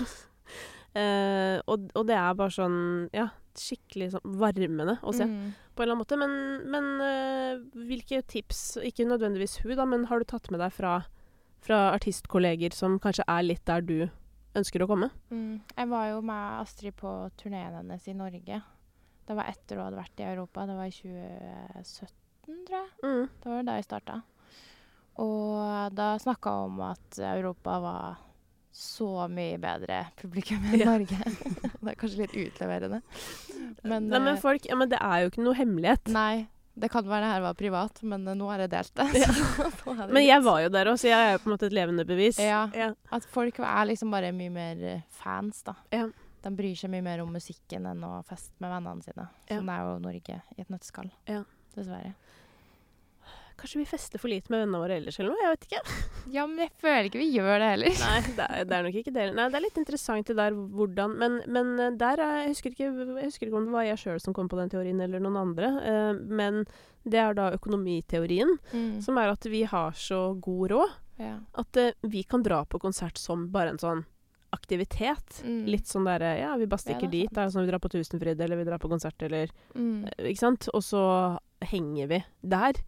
Og det er bare sånn, ja, skikkelig sånn varmende å se på en eller annen måte. Men hvilke tips, ikke nødvendigvis hun da, men har du tatt med deg fra artistkolleger som kanskje er litt der du ønsker å komme? Jeg var jo med Astrid på turnéen hennes i Norge. Det var etter hun hadde vært i Europa. Det var i 2017, tror jeg. Det var da jeg startet. Og da snakket hun om at Europa var så mye bedre publikum enn Norge. Det er kanskje litt utleverende. Men folk, ja, men det er jo ikke noe hemmelighet. Nei. Det kan være det her var privat, men nå har jeg delt det. Ja. Men jeg var jo der også, jeg er jo på en måte et levende bevis. Ja, ja. At folk er liksom bare mye mer fans da. Ja. De bryr seg mye mer om musikken enn å feste med vennene sine. Som det er jo Norge i et nøtteskall, dessverre. Kanskje vi fester for lite med vennene våre ellers eller noe, jeg vet ikke. Ja, men jeg føler ikke vi gjør det heller. Nei, det er nok ikke det. Nei, det er litt interessant det der hvordan, men der, jeg husker ikke om det var jeg selv som kom på den teorien eller noen andre, men det er da økonomiteorien, som er at vi har så god råd, at vi kan dra på konsert som bare en sånn aktivitet, litt sånn der, ja, vi bare stikker dit, da, sånn vi drar på Tusenfryd, eller vi drar på konsert, eller, ikke sant? Og så henger vi der.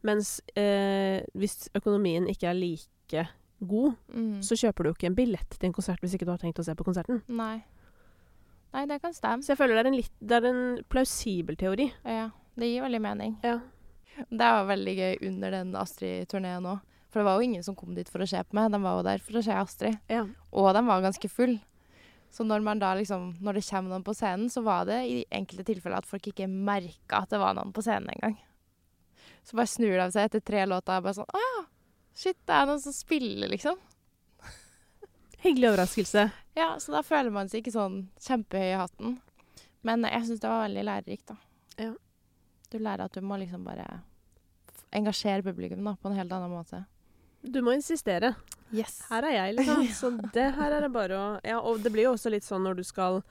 Mens hvis økonomien ikke er like god, så kjøper du ikke en billett til en konsert hvis ikke du har tenkt å se på konserten. Nei, det kan stemme. Så jeg føler det er en plausibel teori. Ja, det gir veldig mening. Ja. Det var veldig gøy under den Astrid-turnéen også. For det var jo ingen som kom dit for å se på meg. De var jo der for å se Astrid. Ja. Og de var ganske full. Så når man da liksom, når det kommer noen på scenen, så var det i enkelte tilfeller at folk ikke merket at det var noen på scenen en gang. Så bare snur de seg etter 3 låter og bare sånn, shit, det er noen som spiller, liksom. Hyggelig overraskelse. Ja, så da føler man seg ikke sånn kjempehøy i hatten. Men jeg synes det var veldig lærerikt da. Ja. Du lærer at du må liksom bare engasjere publikum da, på en helt annen måte. Du må insistere. Yes. Her er jeg liksom, så det her er det bare å... Ja, og det blir jo også litt sånn når du skal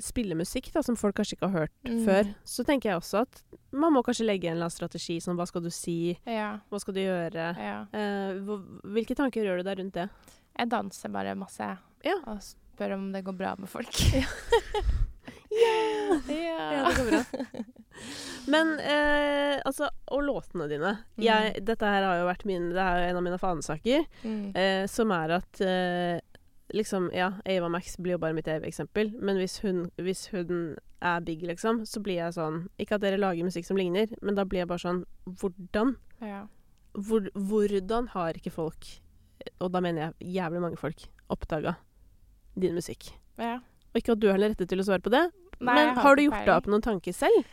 spille musikk da, som folk kanskje ikke har hørt før, så tenker jeg også at man må kanskje legge en eller annen strategi, sånn hva skal du si, ja. Hva skal du gjøre, ja. Hvilke tanker gjør du deg rundt det? Jeg danser bare masse, ja. Og spør om det går bra med folk. Ja, ja det går bra. Men altså, og låtene dine, dette her har jo vært min, det er jo en av mine fanesaker, som er at... liksom, ja, Ava Max blir jo bare mitt eksempel, men hvis hun er big liksom, så blir jeg sånn, ikke at dere lager musikk som ligner, men da blir jeg bare sånn, hvordan? Ja. Hvordan har ikke folk, og da mener jeg jævlig mange folk, oppdaget din musikk? Ja. Og ikke at du har den rette til å svare på det, nei, men har du gjort deg opp noen tanker selv?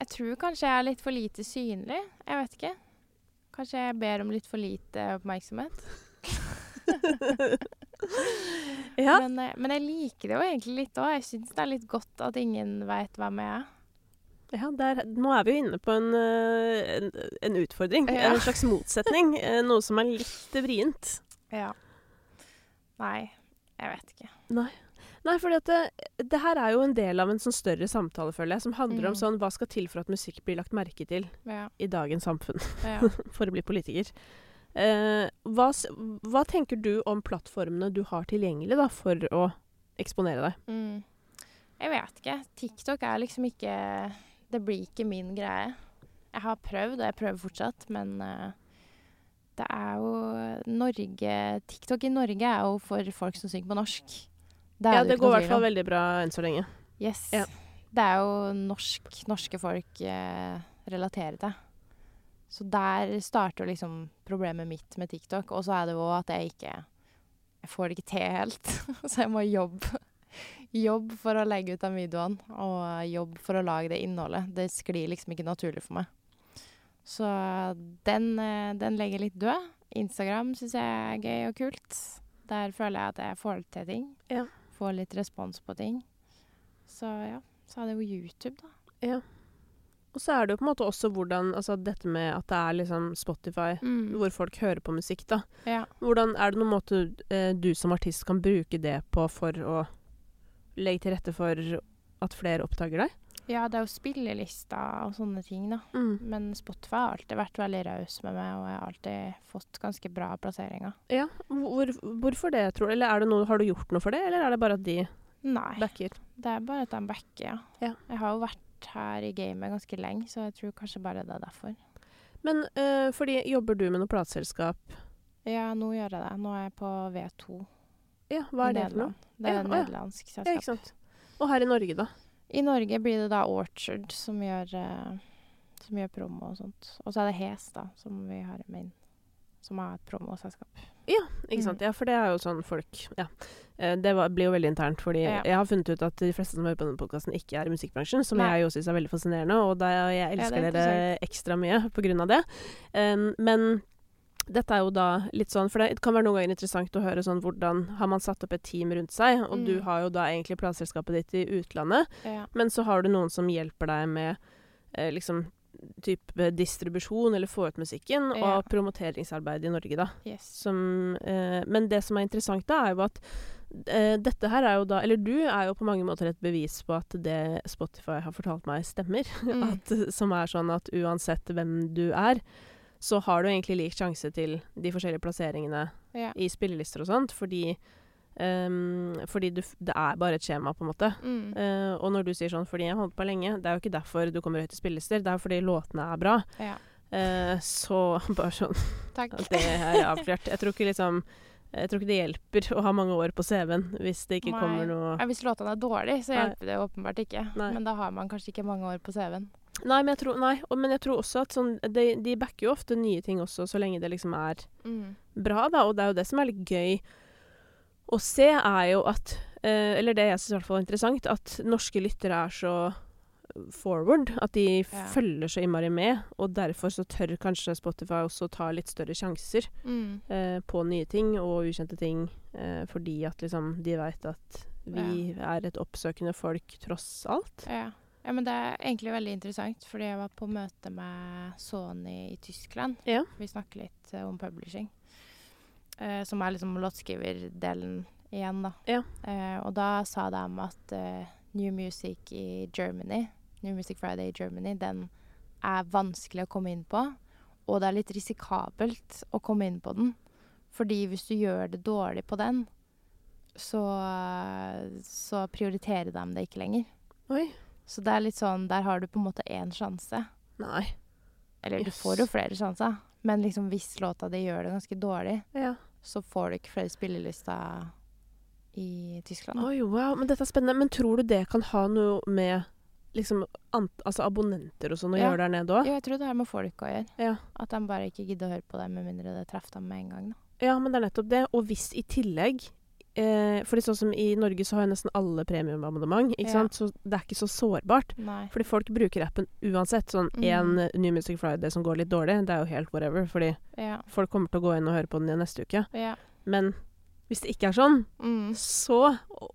Jeg tror kanskje jeg er litt for lite synlig, jeg vet ikke. Kanskje jeg ber om litt for lite oppmerksomhet. Ja. Men jeg liker det jo egentlig litt også. Jeg synes det er litt godt at ingen vet hvem jeg er. Ja, nå er vi jo inne på en utfordring, ja. En slags motsetning, noe som er litt vrient. Ja. Nei, jeg vet ikke. Nei, fordi at det her er jo en del av en sånn større samtale, føler jeg, som handler om sånn, hva skal til for at musikk blir lagt merke til i dagens samfunn, for å bli politiker. Hva tenker du om plattformene du har tilgjengelig da, for å eksponere deg? Jeg vet ikke. TikTok er liksom ikke... Det blir ikke min greie. Jeg har prøvd, og jeg prøver fortsatt, men det er jo... TikTok i Norge er jo for folk som synger på norsk. Ja, det går i hvert fall veldig bra enn så lenge. Yes. Ja. Det er jo norske folk relaterer til. Så der starter liksom problemet mitt med TikTok, og så er det jo at jeg får det ikke til helt, så jeg må jobbe. Jobb for å legge ut den videoen, og jobb for å lage det innholdet. Det sklir liksom ikke naturlig for meg. Så den legger litt død. Instagram synes jeg er gøy og kult. Der føler jeg at jeg får til ting. Ja. Får litt respons på ting. Så ja, så er det jo YouTube da. Ja. Og så er det jo på en måte også hvordan, altså dette med at det er liksom Spotify, hvor folk hører på musikk da. Ja. Hvordan er det noen måte du som artist kan bruke det på for å legge til rette for at flere oppdager deg? Ja, det er jo spillelister og sånne ting da. Men Spotify har alltid vært veldig raus med meg, og jeg har alltid fått ganske bra plasseringer. Ja, hvorfor det tror du? Eller har du gjort noe for det, eller er det bare at de backer? Nei, det er bare at de backer, ja. Jeg har jo vært her i gamet ganske lenge, så jeg tror kanskje bare det er derfor. Men fordi jobber du med noe plateselskap? Ja, nå gjør jeg det. Nå er jeg på V2. Ja, hva er det for noe? Det er en nederlandsk selskap. Ja, ikke sant. Og her i Norge da? I Norge blir det da Orchard som gjør promo og sånt. Og så er det Hes da, som vi har med inn, som har et promoselskap. Ja, ikke sant? Ja, for det er jo sånn folk... Ja. Det blir jo veldig internt, fordi jeg har funnet ut at de fleste som hører på denne podcasten ikke er i musikkbransjen, som jeg jo synes er veldig fascinerende, og jeg elsker dere ekstra mye på grunn av det. Men dette er jo da litt sånn, for det kan være noen ganger interessant å høre sånn, hvordan har man satt opp et team rundt seg, og du har jo da egentlig plateselskapet ditt i utlandet, men så har du noen som hjelper deg med liksom... type distribusjon eller få ut musikken og promoteringsarbeid i Norge da. Yes. Men det som er interessant da er jo at dette her er jo da, eller du er jo på mange måter et bevis på at det Spotify har fortalt meg stemmer, at, som er sånn at uansett hvem du er, så har du egentlig lik sjanse til de forskjellige plasseringene i spillelister og sånt, fordi det er bare et skjema på en måte. Og når du sier sånn, fordi jeg holdt på lenge, det er jo ikke derfor du kommer høyt til spillelister, det er fordi låtene er bra. Ja. Så bare sånn at det er avklart. Jeg tror ikke det hjelper å ha mange år på CV-en hvis det ikke kommer noe... Ja, hvis låtene er dårlig, så hjelper det åpenbart ikke. Nei. Men da har man kanskje ikke mange år på CV-en. Nei, men jeg tror også at sånn, de backer jo ofte nye ting også, så lenge det liksom er bra da, og det er jo det som er litt gøy å se er jo at, eller det jeg synes i hvert fall er interessant, at norske lyttere er så forward, at de følger så innmari med, og derfor så tør kanskje Spotify også ta litt større sjanser på nye ting og ukjente ting, fordi at liksom de vet at vi er et oppsøkende folk tross alt. Ja, men det er egentlig veldig interessant, fordi jeg var på møte med Sony i Tyskland. Ja. Vi snakket litt om publishing, som er liksom låtskiverdelen igjen da. Ja. Og da sa de at New Music i Germany, New Music Friday i Germany, den er vanskelig å komme inn på, og det er litt risikabelt å komme inn på den, fordi hvis du gjør det dårlig på den, så prioriterer de det ikke lenger. Oi. Så det er litt sånn, der har du på en måte en sjanse. Nei. Eller du får jo flere sjanser, men liksom hvis låta de gjør det ganske dårlig, så får du ikke flere spillelister i Tyskland. Oi, wow, men dette er spennende. Men tror du det kan ha noe med liksom altså abonnenter og sånn å gjøre der nede også? Ja, jeg tror det her med folk å gjøre. Ja. At de bare ikke gidder å høre på det, med mindre det treffer dem med en gang da. Ja, men det er nettopp det. Og hvis i tillegg, fordi sånn som i Norge så har jo nesten alle premiumabonnement, ikke sant? Så det er ikke så sårbart. Nei. Fordi folk bruker appen uansett. Sånn en New Music Friday som går litt dårlig, det er jo helt whatever, fordi folk kommer til å gå inn og høre på den igjen neste uke. Ja. Men hvis det ikke er sånn, så,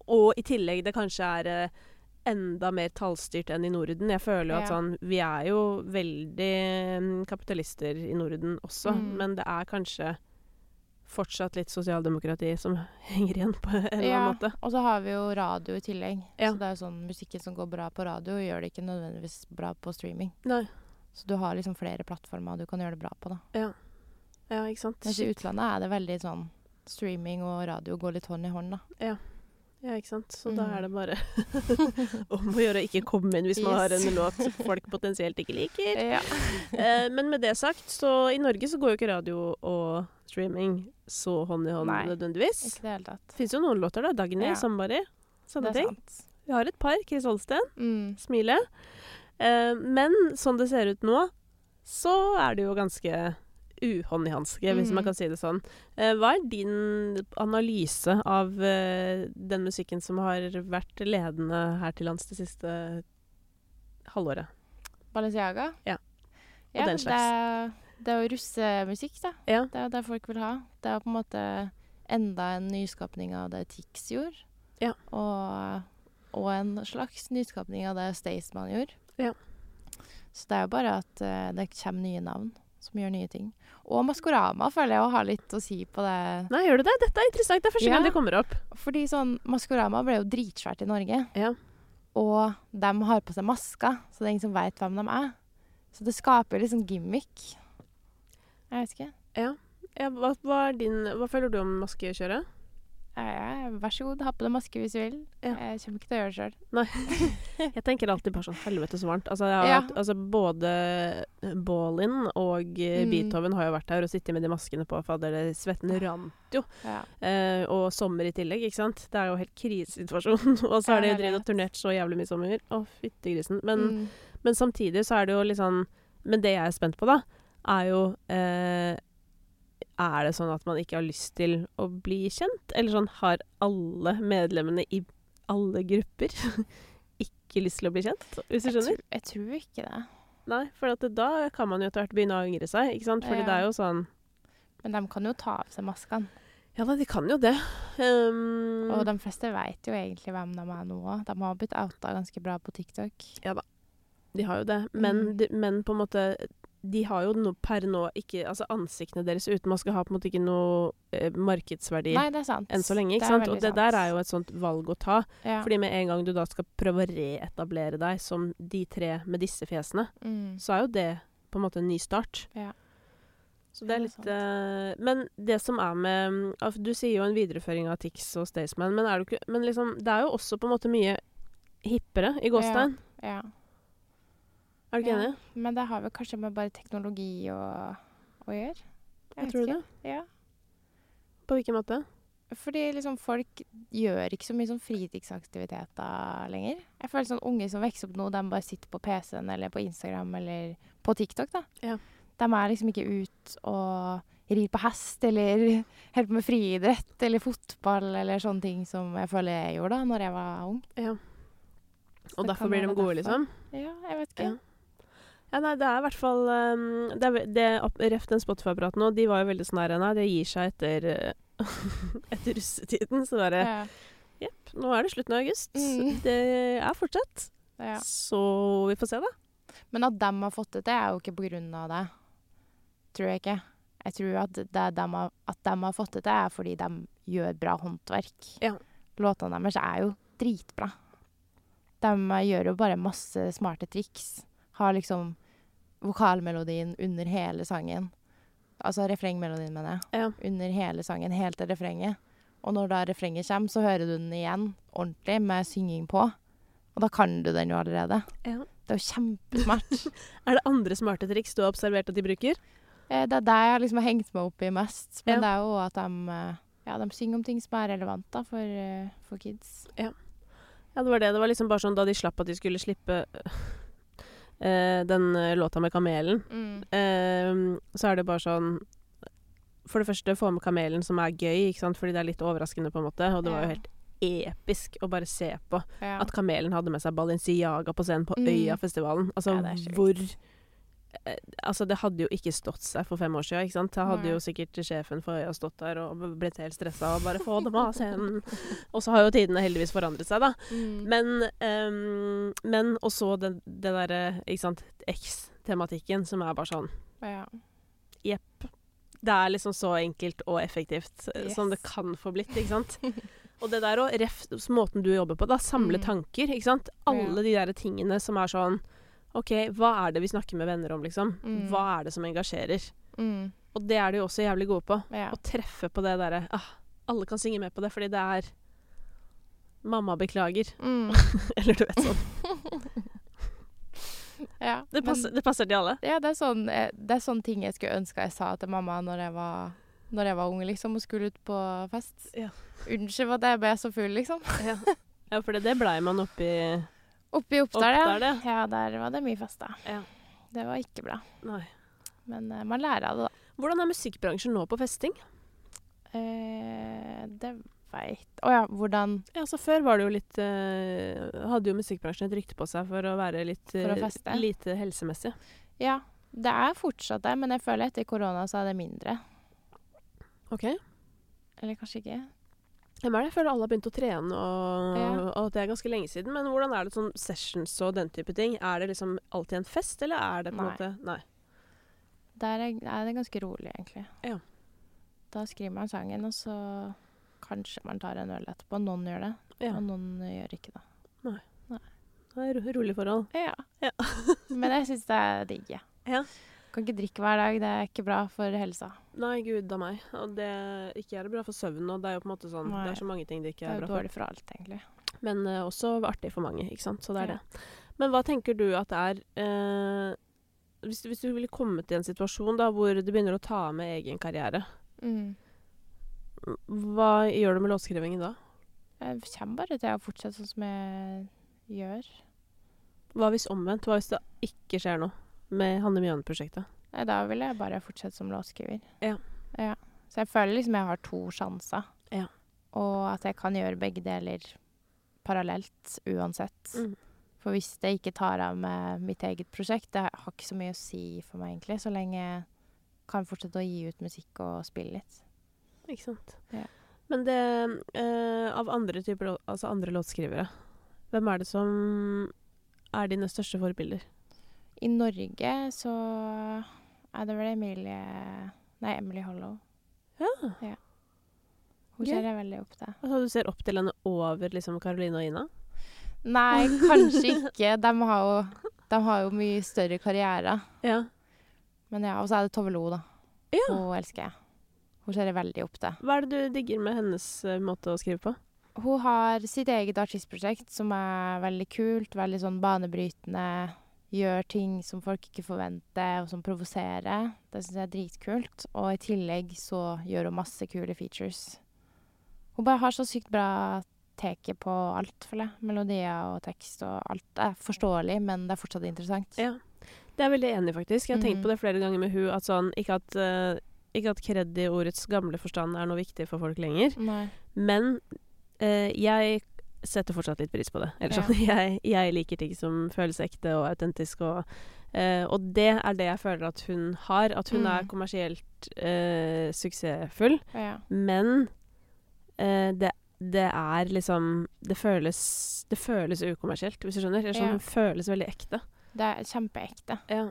og i tillegg det kanskje er enda mer tallstyrt enn i Norden. Jeg føler jo at sånn, vi er jo veldig kapitalister i Norden også, men det er kanskje fortsatt litt sosialdemokrati som henger igjen på en eller annen måte. Og så har vi jo radio i tillegg. Ja. Så det er jo sånn, musikken som går bra på radio gjør det ikke nødvendigvis bra på streaming. Nei. Så du har liksom flere plattformer du kan gjøre det bra på da. Ja, ja, ikke sant? Mens i utlandet er det veldig sånn, streaming og radio går litt hånd i hånd da. Ja, ja, ikke sant? Så da er det bare om å gjøre å ikke komme inn hvis man har en låt som folk potensielt ikke liker. Ja. Men med det sagt, så i Norge så går jo ikke radio og streaming så hånd i hånd nødvendigvis. Nei, ikke det hele tatt. Det finnes jo noen låter da, Dagny, Somebody, sånne ting. Sant. Vi har et par, Chris Holsten, Smile. Men sånn det ser ut nå, så er det jo ganske uhånd i hanske, hvis man kan si det sånn. Hva er din analyse av den musikken som har vært ledende her til lands det siste halvåret? Balenciaga? Ja, og den slags. Det er jo russemusikk da. Ja. Det er jo det folk vil ha. Det er på en måte enda en nyskapning av det Tix gjorde. Ja. Og en slags nyskapning av det Stayseman gjorde. Ja. Så det er jo bare at det kommer nye navn som gjør nye ting. Og Maskorama føler jeg å ha litt å si på det. Nei, gjør du det? Dette er interessant. Det er første gang det kommer opp. Fordi sånn, Maskorama ble jo dritsvært i Norge. Ja. Og de har på seg masker, så det er ingen som vet hvem de er. Så det skaper jo liksom gimmick. Jeg vet ikke. Ja. Hva føler du om maskekjøret? Vær så god, ha på deg maske hvis du vil. Ja. Jeg kommer ikke til å gjøre det selv. Nei. Jeg tenker alltid bare sånn, helvete så varmt. Altså, både Bålin og Beethoven har jo vært her og sittet med de maskene på, for det svetten rant jo. Ja. Og sommer i tillegg, ikke sant? Det er jo helt krisesituasjon. Og så har de drevet og turnert så jævlig mye sommer. Fyttegrisen. Men samtidig så er det jo litt sånn, men det jeg er spent på da, er jo er det sånn at man ikke har lyst til å bli kjent? Eller sånn, har alle medlemmene i alle grupper ikke lyst til å bli kjent? Hvis du skjønner? Jeg tror ikke det. Nei, for at da kan man jo etter hvert begynne å yngre seg, ikke sant? Fordi det er jo sånn. Men de kan jo ta av seg maskene. Ja, de kan jo det. Og de fleste vet jo egentlig hvem de er nå. De har blitt outa ganske bra på TikTok. Ja da, de har jo det. Men på en måte, de har jo per nå ikke, altså ansiktene deres uten maske har på en måte ikke noe markedsverdi. Nei, det er sant. Enn så lenge, ikke sant? Og det der er jo et sånt valg å ta. Ja. Fordi med en gang du da skal prøve å reetablere deg som de tre med disse fjesene, så er jo det på en måte en ny start. Ja. Så det er litt men det som er med, du sier jo en videreføring av Tix og Stayseman, men liksom, det er jo også på en måte mye hippere i Gåstein. Ja, ja. Er du enig? Men det har vel kanskje med bare teknologi å gjøre. Jeg tror ikke. Det. Ja. På hvilken måte? Fordi liksom folk gjør ikke så mye sånn fritidsaktiviteter lenger. Jeg føler sånn unge som vokser opp nå, de bare sitter på PC-en eller på Instagram eller på TikTok da. Ja. De er liksom ikke ut og rir på hest eller holder på med friidrett eller fotball eller sånne ting som jeg føler jeg gjorde da når jeg var ung. Ja. Og derfor blir de gode, liksom? Ja, jeg vet ikke. Ja, ja nei, det er i hvert fall Reft den Spotify-praten nå, de var jo veldig sånn her, nei, det gir seg etter russetiden, så bare jepp, nå er det slutten av august. Det er fortsatt. Ja. Så vi får se, da. Men at de har fått det, er jo ikke på grunn av det. Tror jeg ikke. Jeg tror at de har fått det, er fordi de gjør bra håndverk. Ja. Låtene deres er jo dritbra. De gjør jo bare masse smarte triks. Har liksom vokalmelodien under hele sangen. Altså refrengmelodien, mener jeg. Ja. Under hele sangen, helt til refrenget. Og når da refrenget kommer, så hører du den igjen ordentlig med synging på. Og da kan du den jo allerede. Ja. Det er jo kjempesmart. Er det andre smarte triks du har observert at de bruker? Det er det jeg liksom har hengt meg opp i mest. Men det er jo at de synger om ting som er relevant da, for kids. Ja. Ja, det var det. Det var liksom bare sånn da de slapp at de skulle slippe den låta med Kamelen. Så er det bare sånn, for det første få med Kamelen som er gøy, ikke sant? Fordi det er litt overraskende på en måte. Og det var jo helt episk å bare se på at Kamelen hadde med seg Balenciaga på scenen på Øya-festivalen. Altså det hadde jo ikke stått seg for 5 år siden, ikke sant? Da hadde jo sikkert sjefen for Øya stått der og blitt helt stressa og bare få dem av scenen. Og så har jo tidene heldigvis forandret seg da. Men og så det der, ikke sant, X-tematikken som er bare sånn jepp. Det er liksom så enkelt og effektivt som det kan få blitt, ikke sant? Og det der og måten du jobber på da, samle tanker, ikke sant? Alle de der tingene som er sånn ok, hva er det vi snakker med venner om, liksom? Hva er det som engasjerer? Og det er de jo også jævlig gode på. Å treffe på det der. Alle kan synge med på det, fordi det er mamma beklager. Eller du vet sånn. Ja, det passer til alle. Ja, det er sånn ting jeg skulle ønske jeg sa til mamma når jeg var unge, liksom, og skulle ut på fest. Ja. Unnskyld for at jeg ble så full, liksom. Ja, for det ble man Oppi Oppdal, ja. Ja, der var det mye fest da. Ja. Det var ikke bra. Nei. Men man lærer av det da. Hvordan er musikkbransjen nå på festing? Hvordan? Ja, så før var det jo litt hadde jo musikkbransjen et rykte på seg for å være litt lite helsemessig. Ja, det er fortsatt det, men jeg føler etter korona så er det mindre. Ok. Eller kanskje ikke. Jeg føler alle har begynt å trene, og det er ganske lenge siden. Men hvordan er det sånn sessions og den type ting? Er det liksom alltid en fest, eller er det på en måte? Nei. Der er det ganske rolig, egentlig. Ja. Da skriver man sangen, og så kanskje man tar en øl etterpå. Noen gjør det, og noen gjør ikke det. Nei. Det er rolig forhold. Ja. Men jeg synes det er digg, ja. Kan ikke drikke hver dag, det er ikke bra for helsa. Nei, gud av meg. Og det ikke er det bra for søvn, og det er jo på en måte sånn, det er så mange ting det ikke er bra for. Det er jo dårlig for alt, egentlig. Men også artig for mange, ikke sant? Så det er det. Men hva tenker du at det er, hvis du ville kommet i en situasjon da, hvor du begynner å ta med egen karriere, hva gjør du med låtskrivingen da? Jeg kommer bare til å fortsette sånn som jeg gjør. Hva hvis omvendt? Hva hvis det ikke skjer noe? Med Hanne Mjøen-prosjektet? Nei, da vil jeg bare fortsette som låtskriver. Ja. Så jeg føler liksom jeg har 2 sjanser. Ja. Og at jeg kan gjøre begge deler parallelt, uansett. For hvis jeg ikke tar av med mitt eget prosjekt, det har ikke så mye å si for meg egentlig, så lenge jeg kan fortsette å gi ut musikk og spille litt. Ikke sant? Ja. Men det, av andre typer, altså andre låtskrivere, hvem er det som er dine største forbilder? I Norge så er det vel Emily Hallows. Ja. Hun ser jeg veldig opp til. Altså du ser opp til henne over liksom Carolina og Ina? Nei, kanskje ikke. De har jo mye større karriere. Ja. Men og så er det Tove Lo da. Ja. Hun elsker jeg. Hun ser jeg veldig opp til. Hva er det du digger med hennes måte å skrive på? Hun har sitt eget artistprosjekt som er veldig kult, veldig sånn banebrytende. Gjør ting som folk ikke forventer, og som provoserer. Det synes jeg er dritkult. Og i tillegg så gjør hun masse kule features. Hun bare har så sykt bra teke på alt, føler jeg. Melodier og tekst og alt er forståelig, men det er fortsatt interessant. Ja, det er veldig enig faktisk. Jeg har tenkt på det flere ganger med hun, at sånn, ikke at kredd i ordets gamle forstand er noe viktig for folk lenger. Nei. Men jeg setter fortsatt litt pris på det. Eller sånn, jeg liker ting som føles ekte og autentisk, og det er det jeg føler at hun har, at hun er kommersielt suksessfull, men det er liksom, det føles ukommersielt, hvis du skjønner. Det føles veldig ekte. Det er kjempeekte. Ja.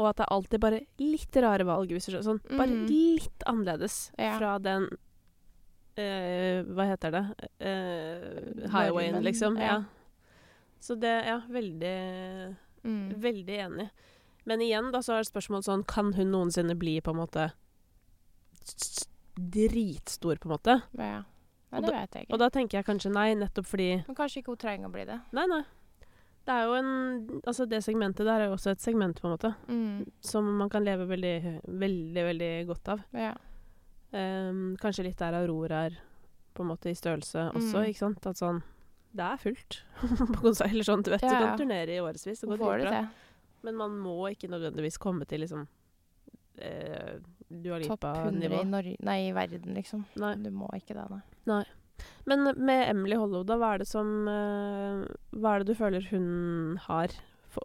Og at det er alltid bare litt rare valg, hvis du skjønner. Sånn, bare litt annerledes fra den, hva heter det? Highwayen, liksom. Ja. Så det er veldig, veldig enig. Men igjen da, så er det spørsmålet sånn, kan hun noensinne bli på en måte dritstor, på en måte? Ja, det vet jeg ikke. Og da tenker jeg kanskje nei, nettopp fordi... Men kanskje ikke hun trenger å bli det. Nei. Det er jo altså det segmentet der er jo også et segment, på en måte, som man kan leve veldig, veldig, veldig godt av. Ja. Kanskje litt der Aurora er, på en måte, i størrelse også, ikke sant? At sånn, det er fullt på konsert, eller sånn, du vet, du kan turnere i årevis, det går bra. Men man må ikke nødvendigvis komme til, liksom, Dua Lipa-nivå. Topp 100 i verden, liksom. Nei. Du må ikke det, nei. Men med Emily Hallows, da, hva er det du føler hun har?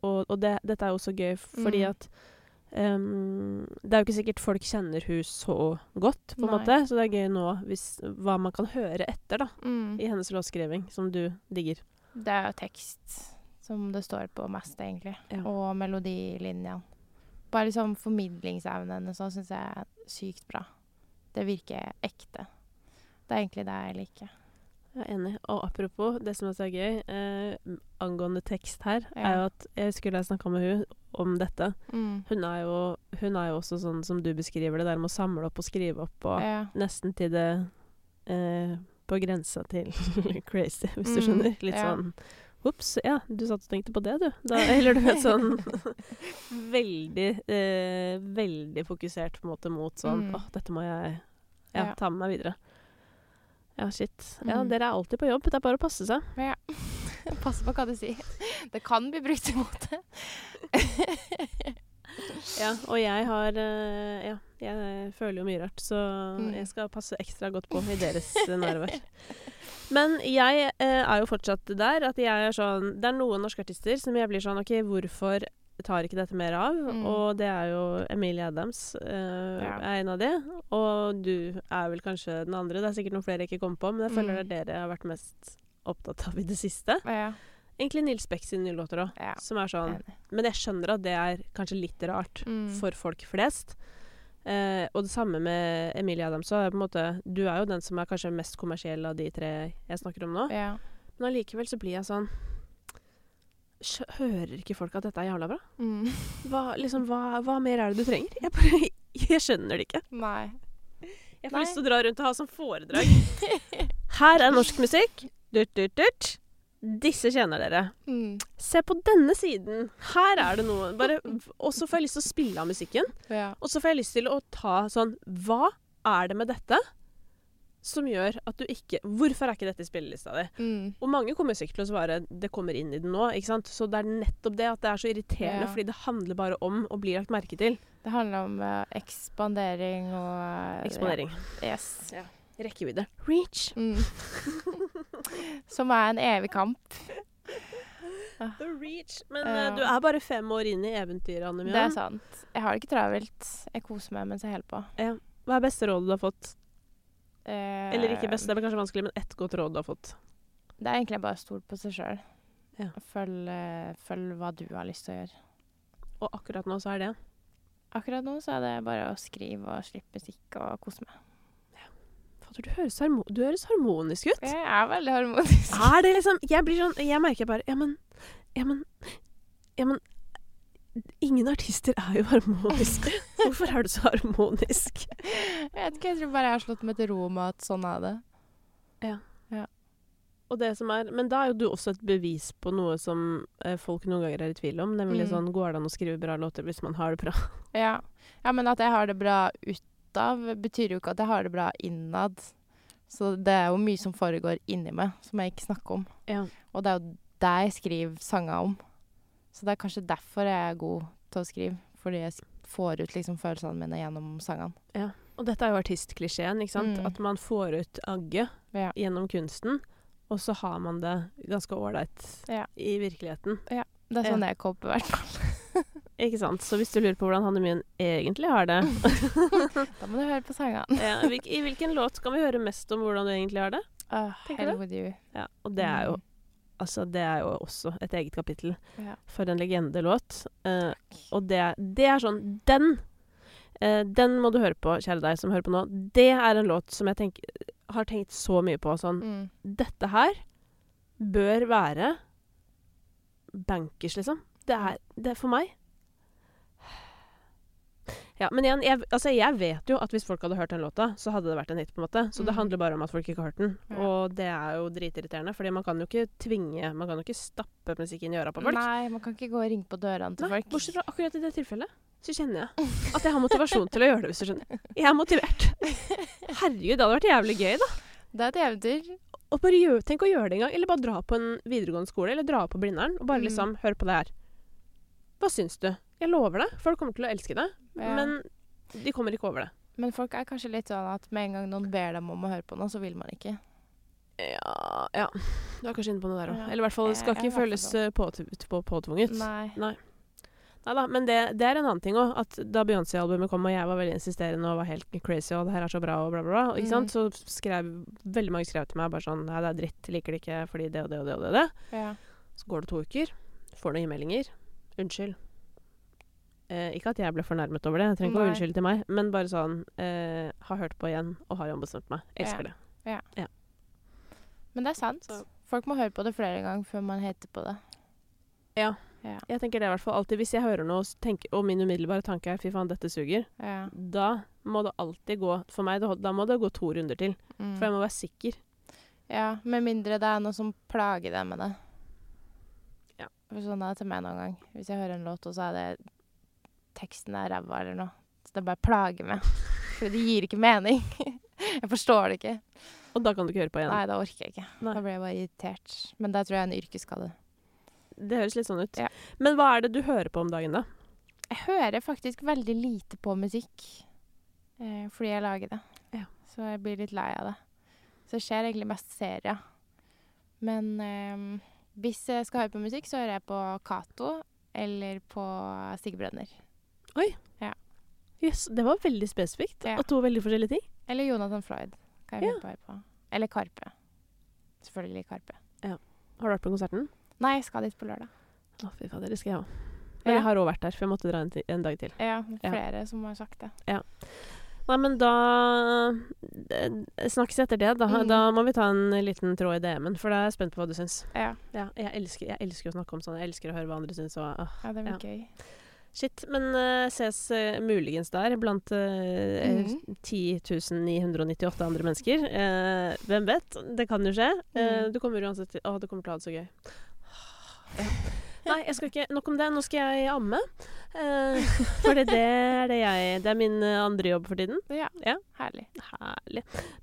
Og dette er jo så gøy, fordi at det er jo ikke sikkert folk kjenner hun så godt, på en måte. Så det er gøy nå, hva man kan høre etter, da, i hennes låtskriving, som du digger. Det er jo tekst som det står på mest, egentlig. Ja. Og melodilinjen. Bare liksom formidlingsevnen, så synes jeg er sykt bra. Det virker ekte. Det er egentlig det jeg liker. Jeg er enig. Og apropos, det som er så gøy, angående tekst her, er jo at jeg husker da jeg snakket med hun om dette. Hun er jo også sånn som du beskriver det, der med å samle opp og skrive opp, og nesten til det på grensa til crazy, hvis du skjønner. Litt sånn, ups, du satt og tenkte på det, du. Da, eller du vet, sånn veldig, veldig fokusert på en måte mot sånn, dette må jeg ta med meg videre. Ja, shit. Ja, dere er alltid på jobb. Det er bare å passe seg. Ja. Passe på hva du sier. Det kan bli brukt imot det. Og jeg føler jo mye rart, så jeg skal passe ekstra godt på i deres nærvær. Men jeg er jo fortsatt der, at jeg er sånn, det er noen norske artister som jeg blir sånn, ok, hvorfor tar ikke dette mer av? Og det er jo Emilie Adams er en av de, og du er vel kanskje den andre. Det er sikkert noen flere jeg ikke kommer på, men jeg føler det dere har vært mest opptatt av i det siste. Egentlig Nils Beck sine nye låter også, som er sånn. Men jeg skjønner at det er kanskje litt rart for folk flest. Og det samme med Emilie Adams, så er på en måte, du er jo den som er kanskje mest kommersiell av de tre jeg snakker om nå. Men allikevel så blir jeg sånn, hører ikke folk at dette er jævla bra? Hva mer er det du trenger? Jeg skjønner det ikke. Nei. Jeg får lyst til å dra rundt og ha som foredrag. Her er norsk musikk. Dut. Disse kjenner dere. Se på denne siden. Her er det noe. Og så får jeg lyst til å spille av musikken. Og så får jeg lyst til å ta sånn, hva er det med dette som gjør at du ikke... Hvorfor er ikke dette i spillelista di? Og mange kommer sikkert til å svare, det kommer inn i den nå, ikke sant? Så det er nettopp det at det er så irriterende, fordi det handler bare om å bli lagt merke til. Det handler om ekspandering og... Ekspandering. Ja. Yes. Ja. Rekkevidde. Reach. Som er en evig kamp. The reach. Men du er bare 5 år inn i eventyret, Hanne Mjøen. Det er sant. Jeg har det ikke travelt. Jeg koser meg mens jeg holder på. Ja. Hva er beste rådet du har fått? Eller ikke best, det er kanskje vanskelig, men ett godt råd du har fått. Det er egentlig bare stort på seg selv. Ja. Følg hva du har lyst til å gjøre. Og akkurat nå så er det bare å skrive og slippe musikk og kose meg. Du høres harmonisk ut. Jeg er veldig harmonisk. Er det liksom, jeg merker bare, ja, men ingen artister er jo harmoniske. Hvorfor er du så harmonisk? Jeg vet ikke, jeg tror bare jeg har slått meg til ro med at sånn er det. Ja. Og det som er, men da er jo du også et bevis på noe som folk noen ganger er i tvil om, nemlig sånn, går det an å skrive bra låter hvis man har det bra? Ja, men at jeg har det bra utav, betyr jo ikke at jeg har det bra innad. Så det er jo mye som foregår inni meg, som jeg ikke snakker om. Ja. Og det er jo det jeg skriver sanger om. Så det er kanskje derfor jeg er god til å skrive. Fordi jeg får ut liksom følelsene mine gjennom sangene. Ja. Og dette er jo artistklisjeen, ikke sant? At man får ut agget gjennom kunsten. og så har man det ganske ålreit i virkeligheten. Ja, det er sånn jeg kåper i hvert fall. Ikke sant? Så hvis du lurer på hvordan Hanne Mjøen egentlig har det da må du høre på sangene. Ja, i hvilken låt kan vi høre mest om hvordan du egentlig har det? Hell with you. Ja, og det er jo altså, det er jo også et eget kapittel for en legendelåt. Og det er sånn, den må du høre på, kjære deg som hører på nå. Det er en låt som jeg har tenkt så mye på. Sånn, dette her bør være bankers, liksom. Det er for meg. Ja, men igjen, jeg vet jo at hvis folk hadde hørt den låta, så hadde det vært en hit på en måte. Så det handler bare om at folk ikke har hørt den. Ja. Og det er jo dritirriterende, fordi man kan jo ikke stappe musikken i øra på folk. Nei, man kan ikke gå og ringe på dørene til folk. Bortsett fra akkurat i det tilfellet, så kjenner jeg at jeg har motivasjon til å gjøre det, hvis du skjønner. Jeg er motivert. Herregud, det hadde vært jævlig gøy da. Det er et eventyr. Og bare tenk å gjøre det en gang, eller bare dra på en videregående skole, eller dra på Blindern, og bare liksom, hør på det her. Hva syns du? Jeg lover det. Folk kommer til å elske det, men de kommer ikke over det. Men folk er kanskje litt sånn at med en gang noen ber dem om å høre på noe, så vil man ikke. Ja. Du er kanskje inne på noe der også. Ja. Eller i hvert fall, det skal ikke føles påtvunget. Nei. Neida, men det er en annen ting også, at da Beyoncé-albumet kom, og jeg var veldig insisterende og var helt crazy, og det her er så bra, og bla, bla, bla, ikke sant? Så veldig mange skrev til meg bare sånn, nei, det er dritt, liker det ikke, fordi det og det og det og det. Ja. Så går det 2 uker, får noen e-meldinger. Unnskyld. Ikke at jeg ble fornærmet over det, jeg trenger ikke å unnskylde til meg, men bare sånn, har hørt på igjen, og har ombestemt meg. Elsker det. Ja. Men det er sant. Så. Folk må høre på det flere ganger før man heter på det. Ja. Jeg tenker det i hvert fall alltid. Hvis jeg hører noe, og min umiddelbare tanke er, fy faen, dette suger, da må det alltid gå, for meg, da må det gå 2 runder til. For jeg må være sikker. Ja, med mindre det er noe som plager deg med det. Ja. For sånn er det til meg noen gang. Hvis jeg hører en låt, og så er det teksten er ræva eller noe. Så det bare plager meg. For det gir ikke mening. Jeg forstår det ikke. Og da kan du ikke høre på igjen? Nei, da orker jeg ikke. Nei. Da blir jeg bare irritert. Men det tror jeg er en yrkesskade. Det høres litt sånn ut. Ja. Men hva er det du hører på om dagen da? Jeg hører faktisk veldig lite på musikk. Fordi jeg lager det. Ja. Så jeg blir litt lei av det. Så det skjer egentlig mest serier. Men hvis jeg skal høre på musikk, så hører jeg på Kato eller på Siggebrænner. Oi, yes, det var veldig spesifikt og 2 veldig forskjellige ting. Eller Jonathan Floyd kan jeg høre på. Eller Karpe, selvfølgelig Karpe. Ja. Har du vært på konserten? Nei, jeg skal dit på lørdag. Fy faen, det skal jeg også. Men jeg har også vært der, for jeg måtte dra en dag til. Ja, flere som har sagt det. Ja. Nei, men da snakkes etter det. Da må vi ta en liten tråd i DM-en, for da er jeg spent på hva du syns. Ja, jeg elsker å snakke om sånn. Jeg elsker å høre hva andre syns. Ja, det blir gøy. Shit, men ses muligens der blant 10.998 andre mennesker. Hvem vet? Det kan jo skje. Du kommer uansett til det kommer til å ha det så gøy. Nei, jeg skal ikke nok om det. Nå skal jeg amme. For det er min andre jobb for tiden. Ja. Herlig.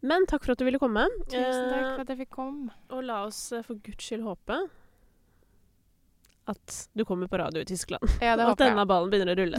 Men takk for at du ville komme. Tusen takk for at jeg fikk komme. Og la oss for Guds skyld håpe at du kommer på radio i Tyskland. Ja, det håper jeg. At denne ballen begynner å rulle.